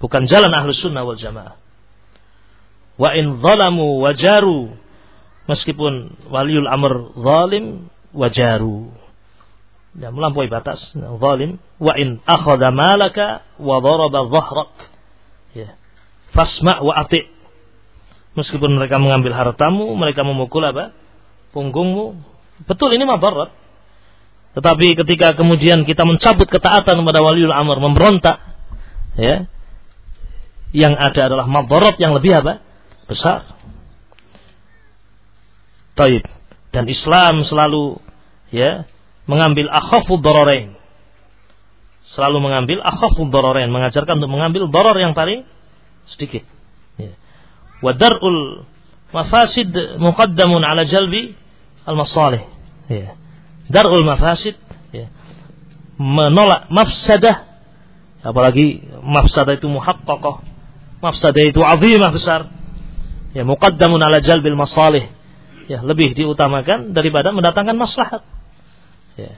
Bukan jalan ahlu sunnah wal jamaah. Wa in zalamu wajaru, meskipun waliul amr zalim wajaru, ya, melampaui batas, zalim. Wa in akhadha malaka wa daraba dhahrak ya, fasma' wa ati', meskipun mereka mengambil hartamu, mereka memukul apa? Punggungmu. Betul, ini madarat. Tetapi ketika kemudian kita mencabut ketaatan kepada waliul amr, memberontak ya, yang ada adalah madarat yang lebih apa? Besar. Taib. Dan Islam selalu ya mengambil akhafud dararain. Selalu mengambil akhafud dararain, mengajarkan untuk mengambil darar yang paling sedikit. Ya. Wa dar'ul mafasid muqaddamun ala jalbi al-masalih. Ya. Dar'ul mafasid ya, menolak mafsadah, apalagi mafsadah itu muhaqqaqah. Mafsadah itu azimah, besar. Ya, muqaddamun ala jalbil masalih. Ya, lebih diutamakan daripada mendatangkan maslahat. Ya.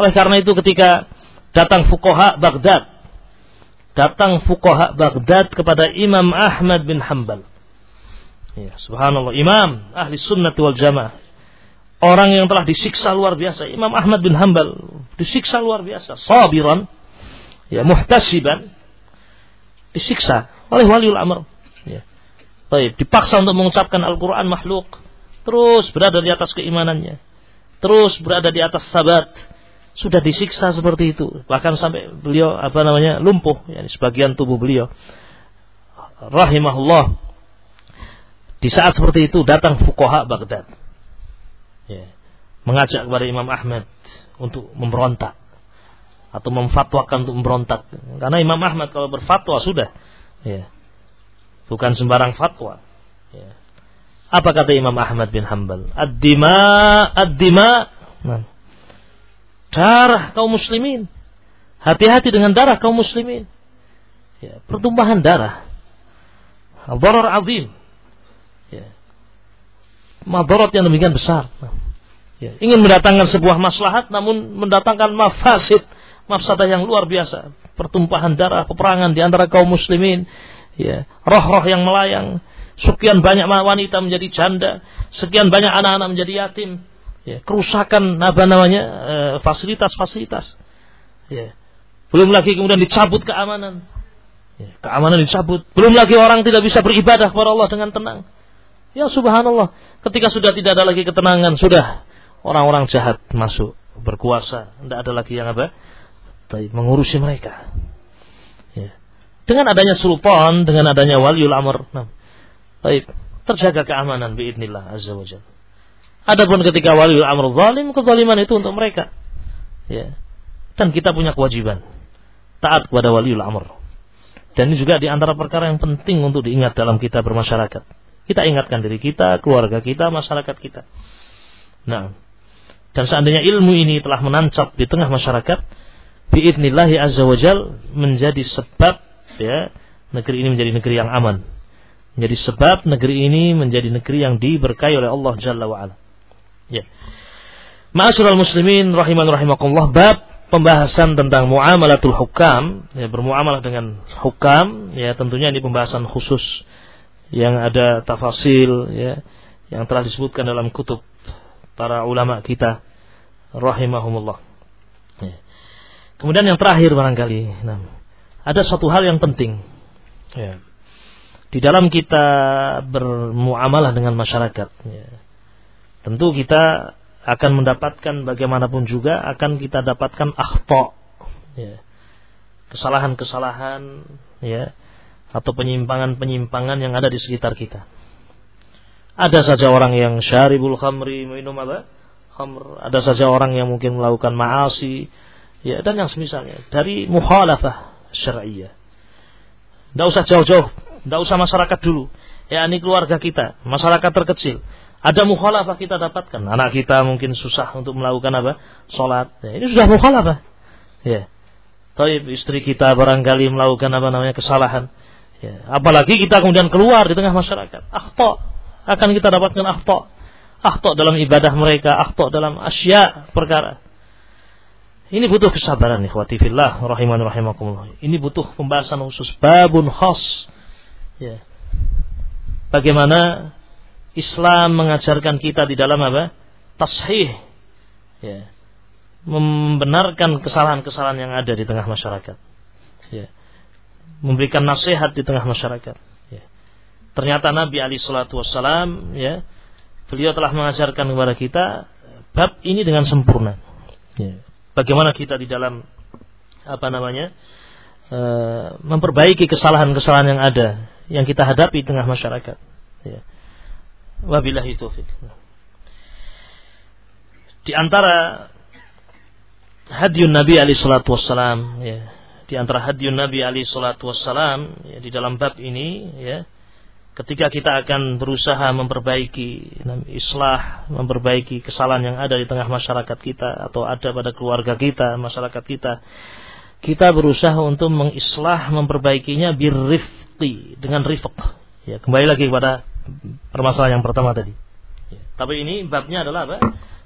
Oleh karena itu ketika datang fuqaha Baghdad kepada Imam Ahmad bin Hanbal. Ya, subhanallah, imam ahli sunnati wal jamaah. Orang yang telah disiksa luar biasa, Imam Ahmad bin Hanbal disiksa luar biasa, sabiran, ya, muhtasiban, disiksa oleh waliul amr. Ya. Taib, dipaksa untuk mengucapkan Al-Quran makhluk, terus berada di atas keimanannya, terus berada di atas sabat, sudah disiksa seperti itu, bahkan sampai beliau lumpuh, yakni sebagian tubuh beliau, rahimahullah. Di saat seperti itu datang fuqaha Baghdad, ya, mengajak kepada Imam Ahmad untuk memberontak atau memfatwakan untuk memberontak, karena Imam Ahmad kalau berfatwa sudah, ya. Bukan sembarang fatwa. Ya. Apa kata Imam Ahmad bin Hanbal? Ad-dima. Darah kaum muslimin. Hati-hati dengan darah kaum muslimin. Ya. Pertumpahan darah. Al-darar azim. Ya. Madarat yang demikian besar. Ya. Ingin mendatangkan sebuah maslahat, namun mendatangkan mafasid, mafsadah yang luar biasa. Pertumpahan darah, peperangan di antara kaum muslimin. Ya, roh-roh yang melayang, sekian banyak wanita menjadi janda, sekian banyak anak-anak menjadi yatim, ya, kerusakan fasilitas-fasilitas, ya. Belum lagi kemudian dicabut keamanan, ya, keamanan dicabut, belum lagi orang tidak bisa beribadah kepada Allah dengan tenang, ya, subhanallah. Ketika sudah tidak ada lagi ketenangan, sudah orang-orang jahat masuk berkuasa, tidak ada lagi yang apa? Mengurusi mereka. Dengan adanya sultan, dengan adanya waliul amr, nah, baik, terjaga keamanan biidznillah azza wajalla. Adapun ketika waliul amr zalim, kezaliman itu untuk mereka. Ya. Dan kita punya kewajiban taat kepada waliul amr. Dan ini juga di antara perkara yang penting untuk diingat dalam kita bermasyarakat. Kita ingatkan diri kita, keluarga kita, masyarakat kita. Nah, dan seandainya ilmu ini telah menancap di tengah masyarakat, bi'idnillahi azza wa jal, menjadi sebab ya, negeri ini menjadi negeri yang aman. Menjadi sebab negeri ini menjadi negeri yang diberkahi oleh Allah Jalla wa'ala. Ya. Ma'asyiral muslimin rahiman rahimakumullah, bab pembahasan tentang muamalatul hukam, ya, bermuamalah dengan hukam, ya tentunya ini pembahasan khusus yang ada tafasil ya, yang telah disebutkan dalam kutub para ulama kita rahimahumullah ya. Kemudian yang terakhir barangkali, nah, ada satu hal yang penting ya, di dalam kita bermuamalah dengan masyarakat ya. Tentu kita akan mendapatkan, bagaimanapun juga akan kita dapatkan akhta ya, kesalahan-kesalahan ya, atau penyimpangan-penyimpangan yang ada di sekitar kita. Ada saja orang yang syaribul khamri, minum apa? Khamr. Ada saja orang yang mungkin melakukan ma'asi ya, dan yang semisalnya dari mukhalafah syar'iyyah. Tidak usah jauh-jauh, tidak usah masyarakat dulu. Ya, ini keluarga kita, masyarakat terkecil. Ada mukhalafah kita dapatkan. Anak kita mungkin susah untuk melakukan apa? Salat. Ya, ini sudah mukhalafah. Ya. Taib, istri kita barangkali melakukan apa namanya kesalahan. Ya, apalagi kita kemudian keluar di tengah masyarakat, akhta, akan kita dapatkan akhta. Akhta dalam ibadah mereka, akhta dalam asya perkara. Ini butuh kesabaran ikhwati fillah rahiman rahimakumullah. Ini butuh pembahasan khusus, babun khas. Ya. Bagaimana Islam mengajarkan kita di dalam apa? Tashih. Ya. Membenarkan kesalahan-kesalahan yang ada di tengah masyarakat. Ya. Memberikan nasihat di tengah masyarakat ya. Ternyata Nabi alaihi salatu wassalam ya, beliau telah mengajarkan kepada kita bab ini dengan sempurna ya. Bagaimana kita di dalam apa namanya memperbaiki kesalahan-kesalahan yang ada, yang kita hadapi di tengah masyarakat ya. Wabillahi taufik. Di antara hadyun Nabi alaihi salatu wassalam ya, di antara hadyun Nabi alaihi salatu wassalam ya, di dalam bab ini ya, ketika kita akan berusaha memperbaiki islah, memperbaiki kesalahan yang ada di tengah masyarakat kita atau ada pada keluarga kita, masyarakat kita, kita berusaha untuk mengislah, memperbaikinya birrifqi, dengan rifq ya, kembali lagi kepada permasalahan yang pertama tadi ya, tapi ini babnya adalah apa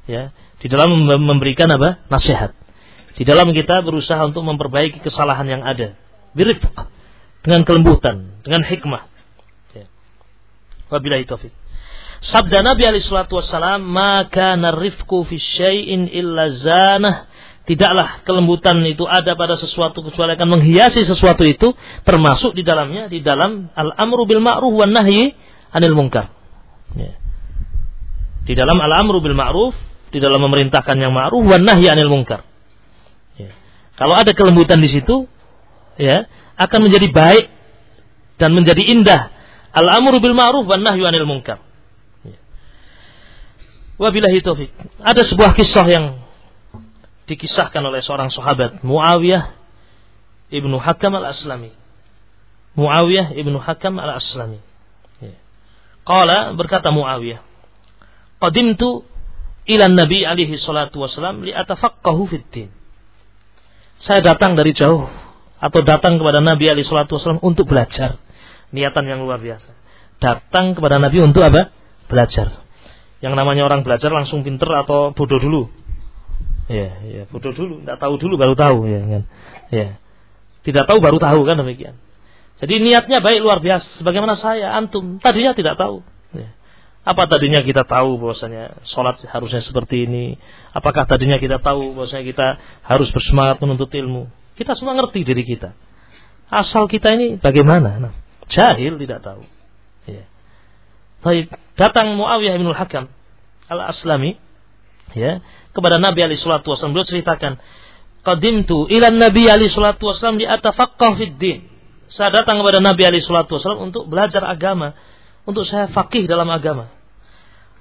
ya, di dalam memberikan apa nasihat. Di dalam kita berusaha untuk memperbaiki kesalahan yang ada birifq, dengan kelembutan, dengan hikmah ya. Wabillahi taufik. Sabda Nabi alaihi salatu wassalam, maka narifku fi syai'in illa zanah. Tidaklah kelembutan itu ada pada sesuatu kecuali akan menghiasi sesuatu itu, termasuk di dalamnya, di dalam al-amru bil ma'ruf wan nahyi anil munkar ya. Di dalam al-amru bil ma'ruf, di dalam memerintahkan yang ma'ruf wan nahyi anil munkar. Kalau ada kelembutan di situ, ya akan menjadi baik dan menjadi indah. Al-amru bil ma'ruf wan nahyu 'anil munkar. Ya. Wabillahi taufik. Ada sebuah kisah yang dikisahkan oleh seorang sahabat, Muawiyah ibnu Hakam al-Aslami. Muawiyah ibnu Hakam al-Aslami. Ya. Qala, berkata Muawiyah, qadimtu ila Nabi alaihi salatu wasalam li atafaqqahu fid din. Saya datang dari jauh atau datang kepada Nabi alaihi salatu wasallam untuk belajar. Niatan yang luar biasa. Datang kepada Nabi untuk apa? Belajar. Yang namanya orang belajar langsung pinter atau bodoh dulu. Ya, bodoh dulu, tidak tahu dulu baru tahu ya kan. Ya. Tidak tahu baru tahu kan demikian. Jadi niatnya baik luar biasa, sebagaimana saya antum tadinya tidak tahu. Ya. Apa tadinya kita tahu bahwasanya sholat harusnya seperti ini? Apakah tadinya kita tahu bahwasanya kita harus bersemangat menuntut ilmu? Kita semua ngerti diri kita. Asal kita ini bagaimana? Nah, jahil, tidak tahu. Ya. Datang Muawiyah bin Al-Hakam Al-Aslami ya, kepada Nabi alaihi salatu wasallam. Beliau ceritakan, qadimtu ila Nabi alaihi salatu wasallam li atafaqqah fid din. Saya datang kepada Nabi alaihi salatu wasallam untuk belajar agama, untuk saya faqih dalam agama.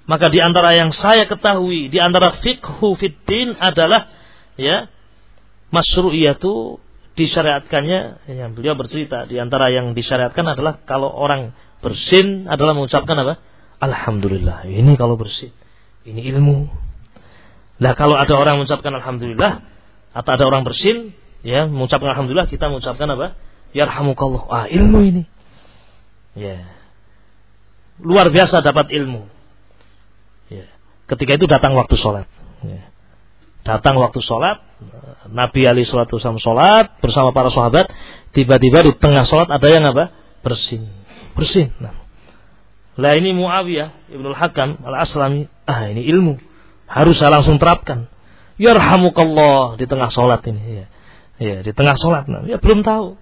Maka di antara yang saya ketahui, di antara fiqhu fid din adalah ya masyru'iyatu disyariatkannya, yang beliau bercerita di antara yang disyariatkan adalah kalau orang bersin adalah mengucapkan apa? Alhamdulillah. Ini kalau bersin. Ini ilmu. Nah, kalau ada orang mengucapkan alhamdulillah atau ada orang bersin ya mengucapkan alhamdulillah, kita mengucapkan apa? Yarhamukallah. Ah, ilmu ini. Ya. Luar biasa dapat ilmu. Ya. Ketika itu datang waktu sholat. Ya. Datang waktu sholat, Nabi alaihi salatu wasallam sholat bersama para sahabat. Tiba-tiba di tengah sholat ada yang apa? Bersin. Nah ini Muawiyah Ibnul Hakam Al-Aslami. Ah, ini ilmu. Harus saya langsung terapkan. Yarhamukallah di tengah sholat ini. Ya di tengah sholat. Ya belum tahu.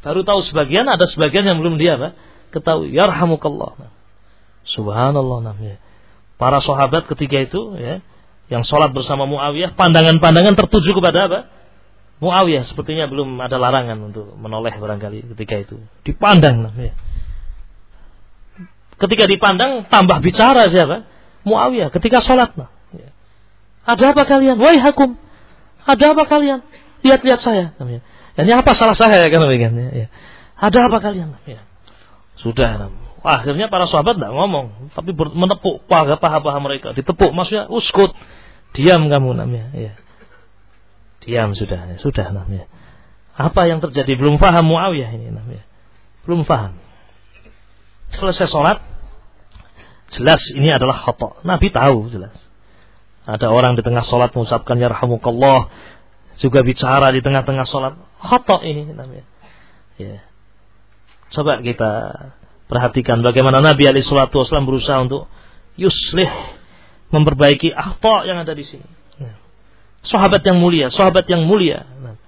Baru tahu sebagian, ada sebagian yang belum dia apa? Ketahui. Yarhamukallah. Subhanallah. Ya. Para sahabat ketika itu ya, yang sholat bersama Muawiyah, pandangan-pandangan tertuju kepada apa? Muawiyah. Sepertinya belum ada larangan untuk menoleh barangkali ketika itu. Dipandang. Ya. Ketika dipandang, tambah bicara siapa? Muawiyah. Ketika sholat. Ya. Ada apa kalian? Wahai hakum. Ada apa kalian? Lihat-lihat saya. Ya. Ini apa salah saya? Kan? Ya. Ada apa kalian? Ya. Sudah. Akhirnya para sahabat tidak ngomong. Tapi menepuk paha-paha mereka. Ditepuk. Maksudnya uskut. Diam kamu namanya. Ya. Diam sudah. Ya. Sudah namanya. Apa yang terjadi? Belum paham Muawiyah ini namanya. Belum paham. Selesai sholat, jelas ini adalah khata. Nabi tahu jelas. Ada orang di tengah sholat mengucapkan yarhamukallah, juga bicara di tengah-tengah sholat. Khata ini namanya. Ya. Coba kita perhatikan bagaimana Nabi alaihi salatu wasallam berusaha untuk yuslih, memperbaiki akhta yang ada di sini. Ya. Sahabat yang mulia. Nah.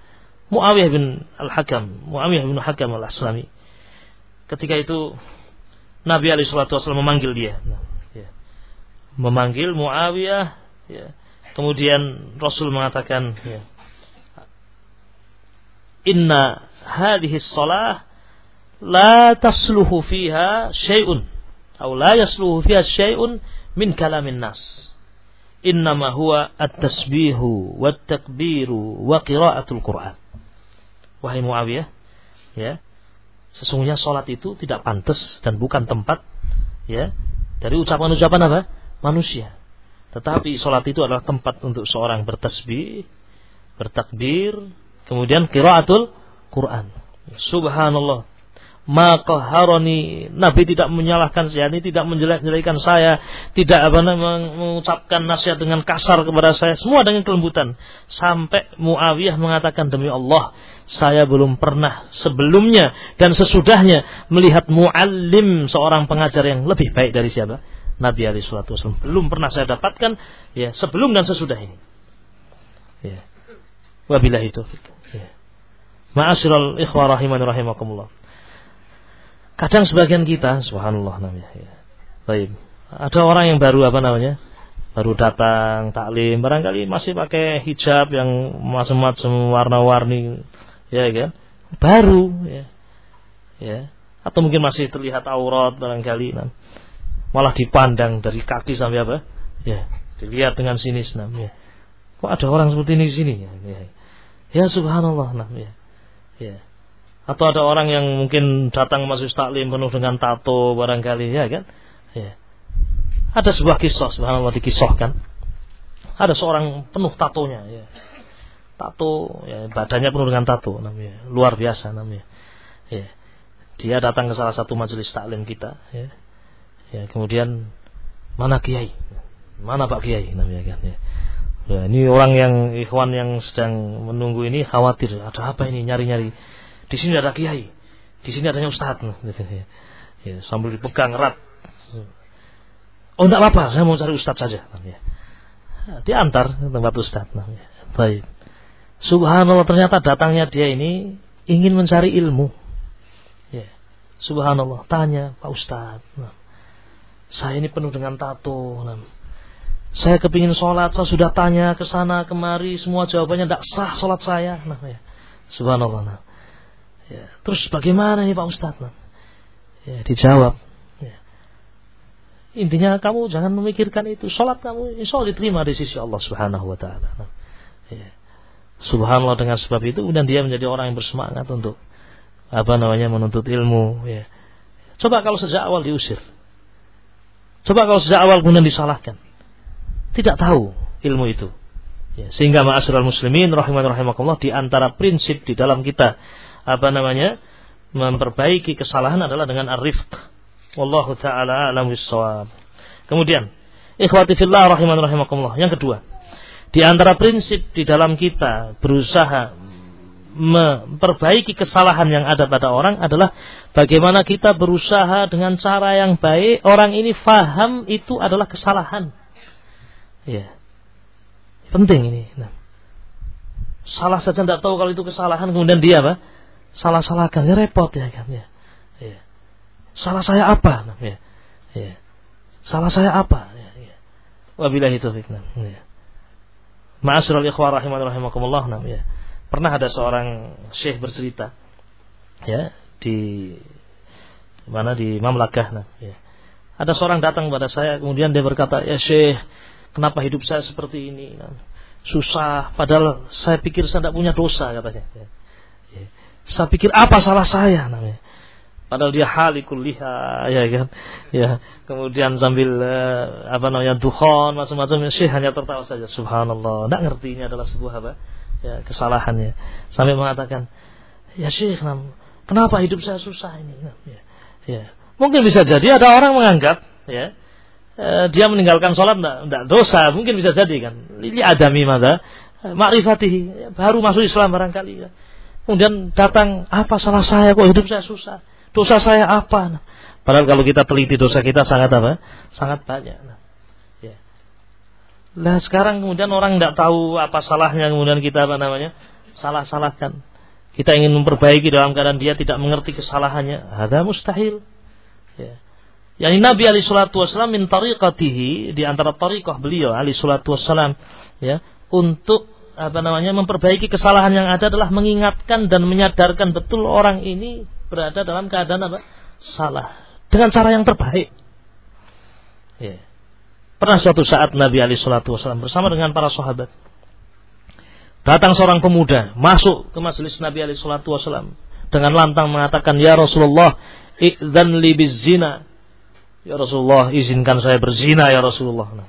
Muawiyah bin Hakam Al-Aslami. Ketika itu Nabi alaihi salatu wasallam memanggil dia. Ya. Memanggil Muawiyah. Ya. Kemudian Rasul mengatakan, ya, inna hadhihi shalah la tasluhu fiha syai'un atau la yasluhu fiha syai'un min kalamin nas. Innama huwa at-tasbihu wat-takbiru wa qira'atul Qur'an. Wahai Muawiyah, ya, sesungguhnya salat itu tidak pantas dan bukan tempat ya dari ucapan-ucapan apa? Manusia. Tetapi salat itu adalah tempat untuk seorang bertasbih, bertakbir, kemudian qiraatul Qur'an. Subhanallah. Maqaharani, Nabi tidak menyalahkan saya, tidak menjelek-jelekan saya, tidak mengucapkan nasihat dengan kasar kepada saya, semua dengan kelembutan. Sampai Muawiyah mengatakan, demi Allah, saya belum pernah sebelumnya dan sesudahnya melihat muallim, seorang pengajar yang lebih baik dari siapa? Nabi alaihi salatu wasallam. Belum pernah saya dapatkan ya sebelum dan sesudah ini. Ya. Wabillahi taufiq. Ya. Ma'asyiral ikhwah rahimani rahimakumullah. Kadang sebagian kita, subhanallah namanya. Ya. Baik. Ada orang yang baru baru datang taklim, barangkali masih pakai hijab yang macam-macam warna-warni, ya kan? Baru, ya. Ya. Atau mungkin masih terlihat aurat barangkali. Nah. Malah dipandang dari kaki sampai apa? Ya, dilihat dengan sinis namanya. Kok ada orang seperti ini di sini? Ya. Ya subhanallah namanya. Ya. Atau ada orang yang mungkin datang masuk taklim penuh dengan tato barangkali, ya kan? Ya. Ada sebuah kisah, subhanallah, dikisahkan. Ada seorang penuh tatonya, ya. Tato, ya, badannya penuh dengan tato namanya. Luar biasa namanya. Ya. Dia datang ke salah satu majelis taklim kita, ya. Ya, kemudian mana kiai? Mana Pak Kiai namanya kan, ya. Ya, ini orang yang ikhwan yang sedang menunggu ini khawatir, ada apa ini nyari-nyari? Di sini ada kiai, di sini adanya ustaz, ya, sambil dipegang erat. Oh, tidak apa-apa, saya mau cari ustaz saja. Ya. Diantar ke tempat ustaz. Ya. Baik. Subhanallah, ternyata datangnya dia ini ingin mencari ilmu. Ya. Subhanallah, tanya Pak Ustaz. Saya ini penuh dengan tato. Saya kepingin sholat, saya sudah tanya ke sana kemari, semua jawabannya tidak sah sholat saya. Ya. Subhanallah. Ya, terus bagaimana nih Pak Ustaz? Ya, dijawab. Ya. Intinya kamu jangan memikirkan itu. Salat kamu insya Allah diterima di sisi Allah Subhanahu wa taala. Ya. Subhanallah, dengan sebab itu kemudian dia menjadi orang yang bersemangat untuk menuntut ilmu, ya. Coba kalau sejak awal diusir. Coba kalau sejak awal kemudian disalahkan. Tidak tahu ilmu itu. Ya, sehingga ma'asyiral muslimin rahiman rahimakumullah, di antara prinsip di dalam kita memperbaiki kesalahan adalah dengan ar-rifq. Wallahu taala a'lam bissawab. Kemudian, ikhwati fillah rahiman rahimakumullah, yang kedua, di antara prinsip di dalam kita berusaha memperbaiki kesalahan yang ada pada orang adalah bagaimana kita berusaha dengan cara yang baik orang ini faham itu adalah kesalahan. Ya, penting ini. Nah, salah saja tidak tahu kalau itu kesalahan, kemudian dia salah-salahkan, ya repot ya kan ya. Ya. Salah saya apa? Nah, ya. Ya. Salah saya apa? Ya, ya. Wabillahi taufiq. Nah, ya. Ma'asyiral ikhwah rahimakumullah, ya. Pernah ada seorang syekh bercerita, ya, di Mamlakah, nah, ya. Ada seorang datang kepada saya, kemudian dia berkata, "Ya Syekh, kenapa hidup saya seperti ini? Nah, susah, padahal saya pikir saya tidak punya dosa," katanya. Ya. Ya. "Saya pikir apa salah saya?" namanya. Padahal dia halikul liha, ya kan, ya. Kemudian sambil dukhon, macam-macam, Syekh hanya tertawa saja. Subhanallah, tidak ngerti ini adalah sebuah ya, kesalahannya. Sampai mengatakan, "Ya Syekh, kenapa hidup saya susah ini?" Ya, ya. Mungkin bisa jadi ada orang menganggap, ya, dia meninggalkan sholat tidak dosa, mungkin bisa jadi kan. Ini adami mada makrifatihi, baru masuk Islam barangkali. Ya. Kemudian datang, "Apa salah saya kok hidup saya susah? Dosa saya apa?" Padahal kalau kita teliti dosa kita sangat sangat banyak. Nah, ya. Nah, sekarang kemudian orang tidak tahu apa salahnya, kemudian kita salah-salahkan. Kita ingin memperbaiki dalam keadaan dia tidak mengerti kesalahannya. Hada mustahil. Ya. Yani Nabi alaihi salatu wasallam min tariqatihi, di antara tariqah beliau alaihi salatu wasallam, ya, untuk memperbaiki kesalahan yang ada adalah mengingatkan dan menyadarkan betul orang ini berada dalam keadaan salah dengan cara yang terbaik. Ya. Pernah suatu saat Nabi alaihi salatu wasallam bersama dengan para sahabat, datang seorang pemuda masuk ke majelis Nabi alaihi salatu wasallam dengan lantang mengatakan, "Ya Rasulullah, idzan li bizina." "Ya Rasulullah, izinkan saya berzina ya Rasulullah."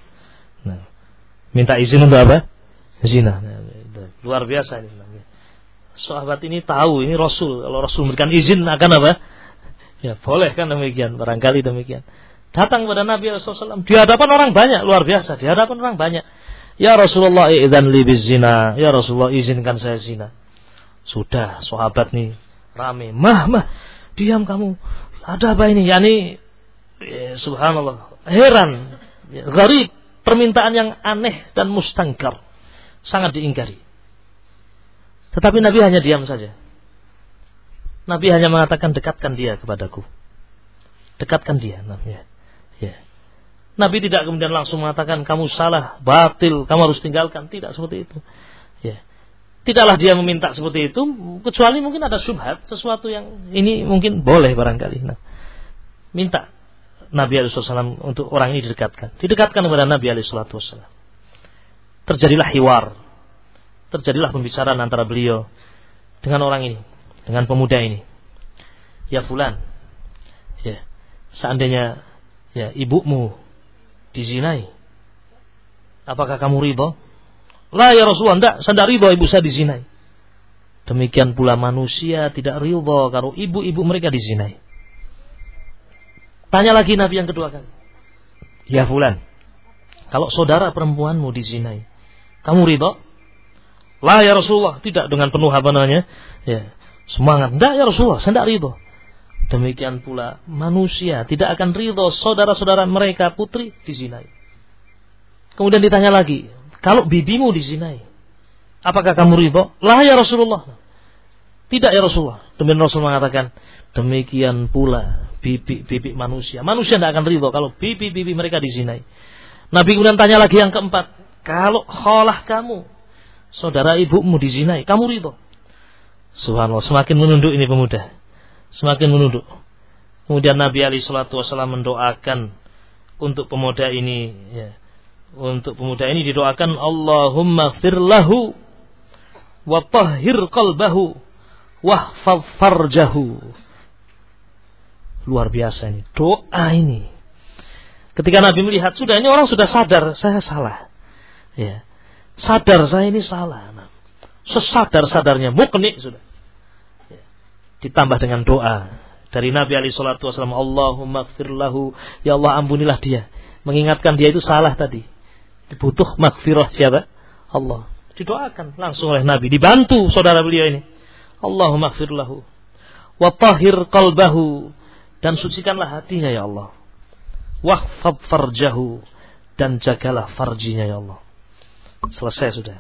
Nah, minta izin untuk apa? Zina. Luar biasa ini. Sahabat ini tahu ini Rasul. Kalau Rasul memberikan izin akan ya boleh kan, demikian. Barangkali demikian. Datang kepada Nabi SAW di hadapan orang banyak, luar biasa, di hadapan orang banyak. "Ya Rasulullah, idzan li bizina." "Ya Rasulullah, izinkan saya zina." Sudah sahabat nih rame. Diam kamu. Ada apa ini? Yani subhanallah, heran, gharib, permintaan yang aneh dan mustangkar, sangat diingkari. Tetapi Nabi hanya diam saja. Nabi hanya mengatakan, "Dekatkan dia kepadaku. Dekatkan dia." Ya. Nabi tidak kemudian langsung mengatakan, "Kamu salah, batil, kamu harus tinggalkan." Tidak seperti itu. Ya. Tidaklah dia meminta seperti itu, kecuali mungkin ada syubhat, sesuatu yang ini mungkin boleh barangkali. Nah, minta Nabi alaihi wasallam untuk orang ini didekatkan. Didekatkan kepada Nabi alaihi wasallam. Terjadilah hiwar. Terjadilah pembicaraan antara beliau dengan orang ini, dengan pemuda ini. "Ya fulan, ya, seandainya ya ibumu dizinai, apakah kamu ridho?" "La ya Rasulullah, enggak, saya tidak ridho ibu saya dizinai." "Demikian pula manusia tidak ridho kalau ibu-ibu mereka dizinai." Tanya lagi Nabi yang kedua kali, "Ya fulan, kalau saudara perempuanmu dizinai, kamu ridho?" "La ya Rasulullah, tidak," dengan penuh ya, semangat. "Tidak ya Rasulullah, saya tidak ridho." "Demikian pula manusia tidak akan ridho saudara-saudara mereka putri dizinai." Kemudian ditanya lagi, "Kalau bibimu dizinai, apakah kamu ridho?" "La ya Rasulullah, tidak ya Rasulullah." Demikian Rasul mengatakan, "Demikian pula bibi-bibi manusia. Manusia tidak akan ridho kalau bibi-bibi mereka dizinai." Nabi kemudian tanya lagi yang keempat, "Kalau kholah kamu, saudara ibumu dizinai, kamu ridho?" Subhanallah, semakin menunduk ini pemuda, semakin menunduk. Kemudian Nabi alaihi salatu wasallam mendoakan untuk pemuda ini, ya. Untuk pemuda ini didoakan, "Allahumma firlahu wa tahhir qalbahu wahfaz farjahu. Luar biasa ini doa ini. Ketika Nabi melihat sudah ini orang sudah sadar saya salah. Ya. Sadar saya ini salah. Sesadar-sadarnya mukni sudah. Ya. Ditambah dengan doa dari Nabi alaihi salatu wasallam, Allahumma ighfir lahu, ya Allah ampunilah dia. Mengingatkan dia itu salah tadi. Butuh maghfirah siapa? Allah. Didoakan langsung oleh Nabi, dibantu saudara beliau ini. Allahumma ighfir lahu wa tahhir qalbahu, dan sucikanlah hatinya ya Allah. Wahfaz farjahu, dan jagalah farjinya ya Allah. Selesai sudah.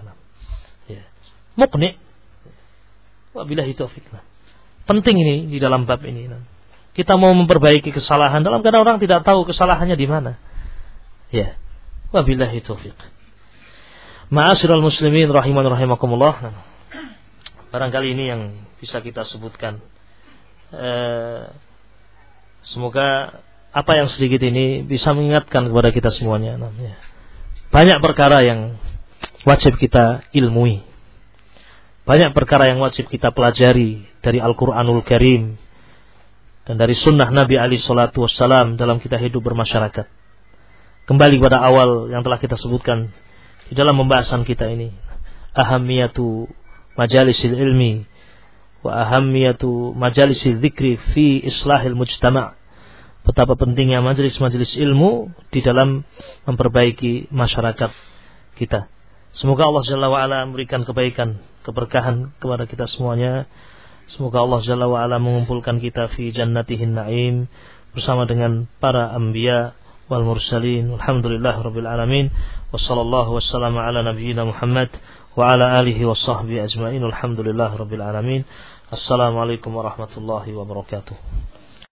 Ya. Muqni. Wabillahi taufik. Penting ini di dalam bab ini. Kita mau memperbaiki kesalahan dalam keadaan orang tidak tahu kesalahannya di mana. Ya. Wabillahi taufik. Ma'asyiral muslimin rahiman rahimakumullah. Barangkali ini yang bisa kita sebutkan. Semoga apa yang sedikit ini bisa mengingatkan kepada kita semuanya. Banyak perkara yang wajib kita ilmui. Banyak perkara yang wajib kita pelajari dari Al-Quranul Karim dan dari sunnah Nabi alaihi salatu wassalam dalam kita hidup bermasyarakat. Kembali kepada awal yang telah kita sebutkan di dalam pembahasan kita ini, ahamiyatu majalisil ilmi wa ahamiyatu majalisil dzikri fi islahil mujtama'. Betapa pentingnya majelis-majelis ilmu di dalam memperbaiki masyarakat kita. Semoga Allah Jalla wa'ala memberikan kebaikan, keberkahan kepada kita semuanya. Semoga Allah Jalla wa'ala mengumpulkan kita fi jannatihin na'im bersama dengan para anbiya wal mursalin. Alhamdulillahirabbil alamin. Wassallallahu wassalamu ala nabiyyina Muhammad wa ala alihi washabbihi ajmain. Alhamdulillahirabbil alamin. Assalamualaikum warahmatullahi wabarakatuh.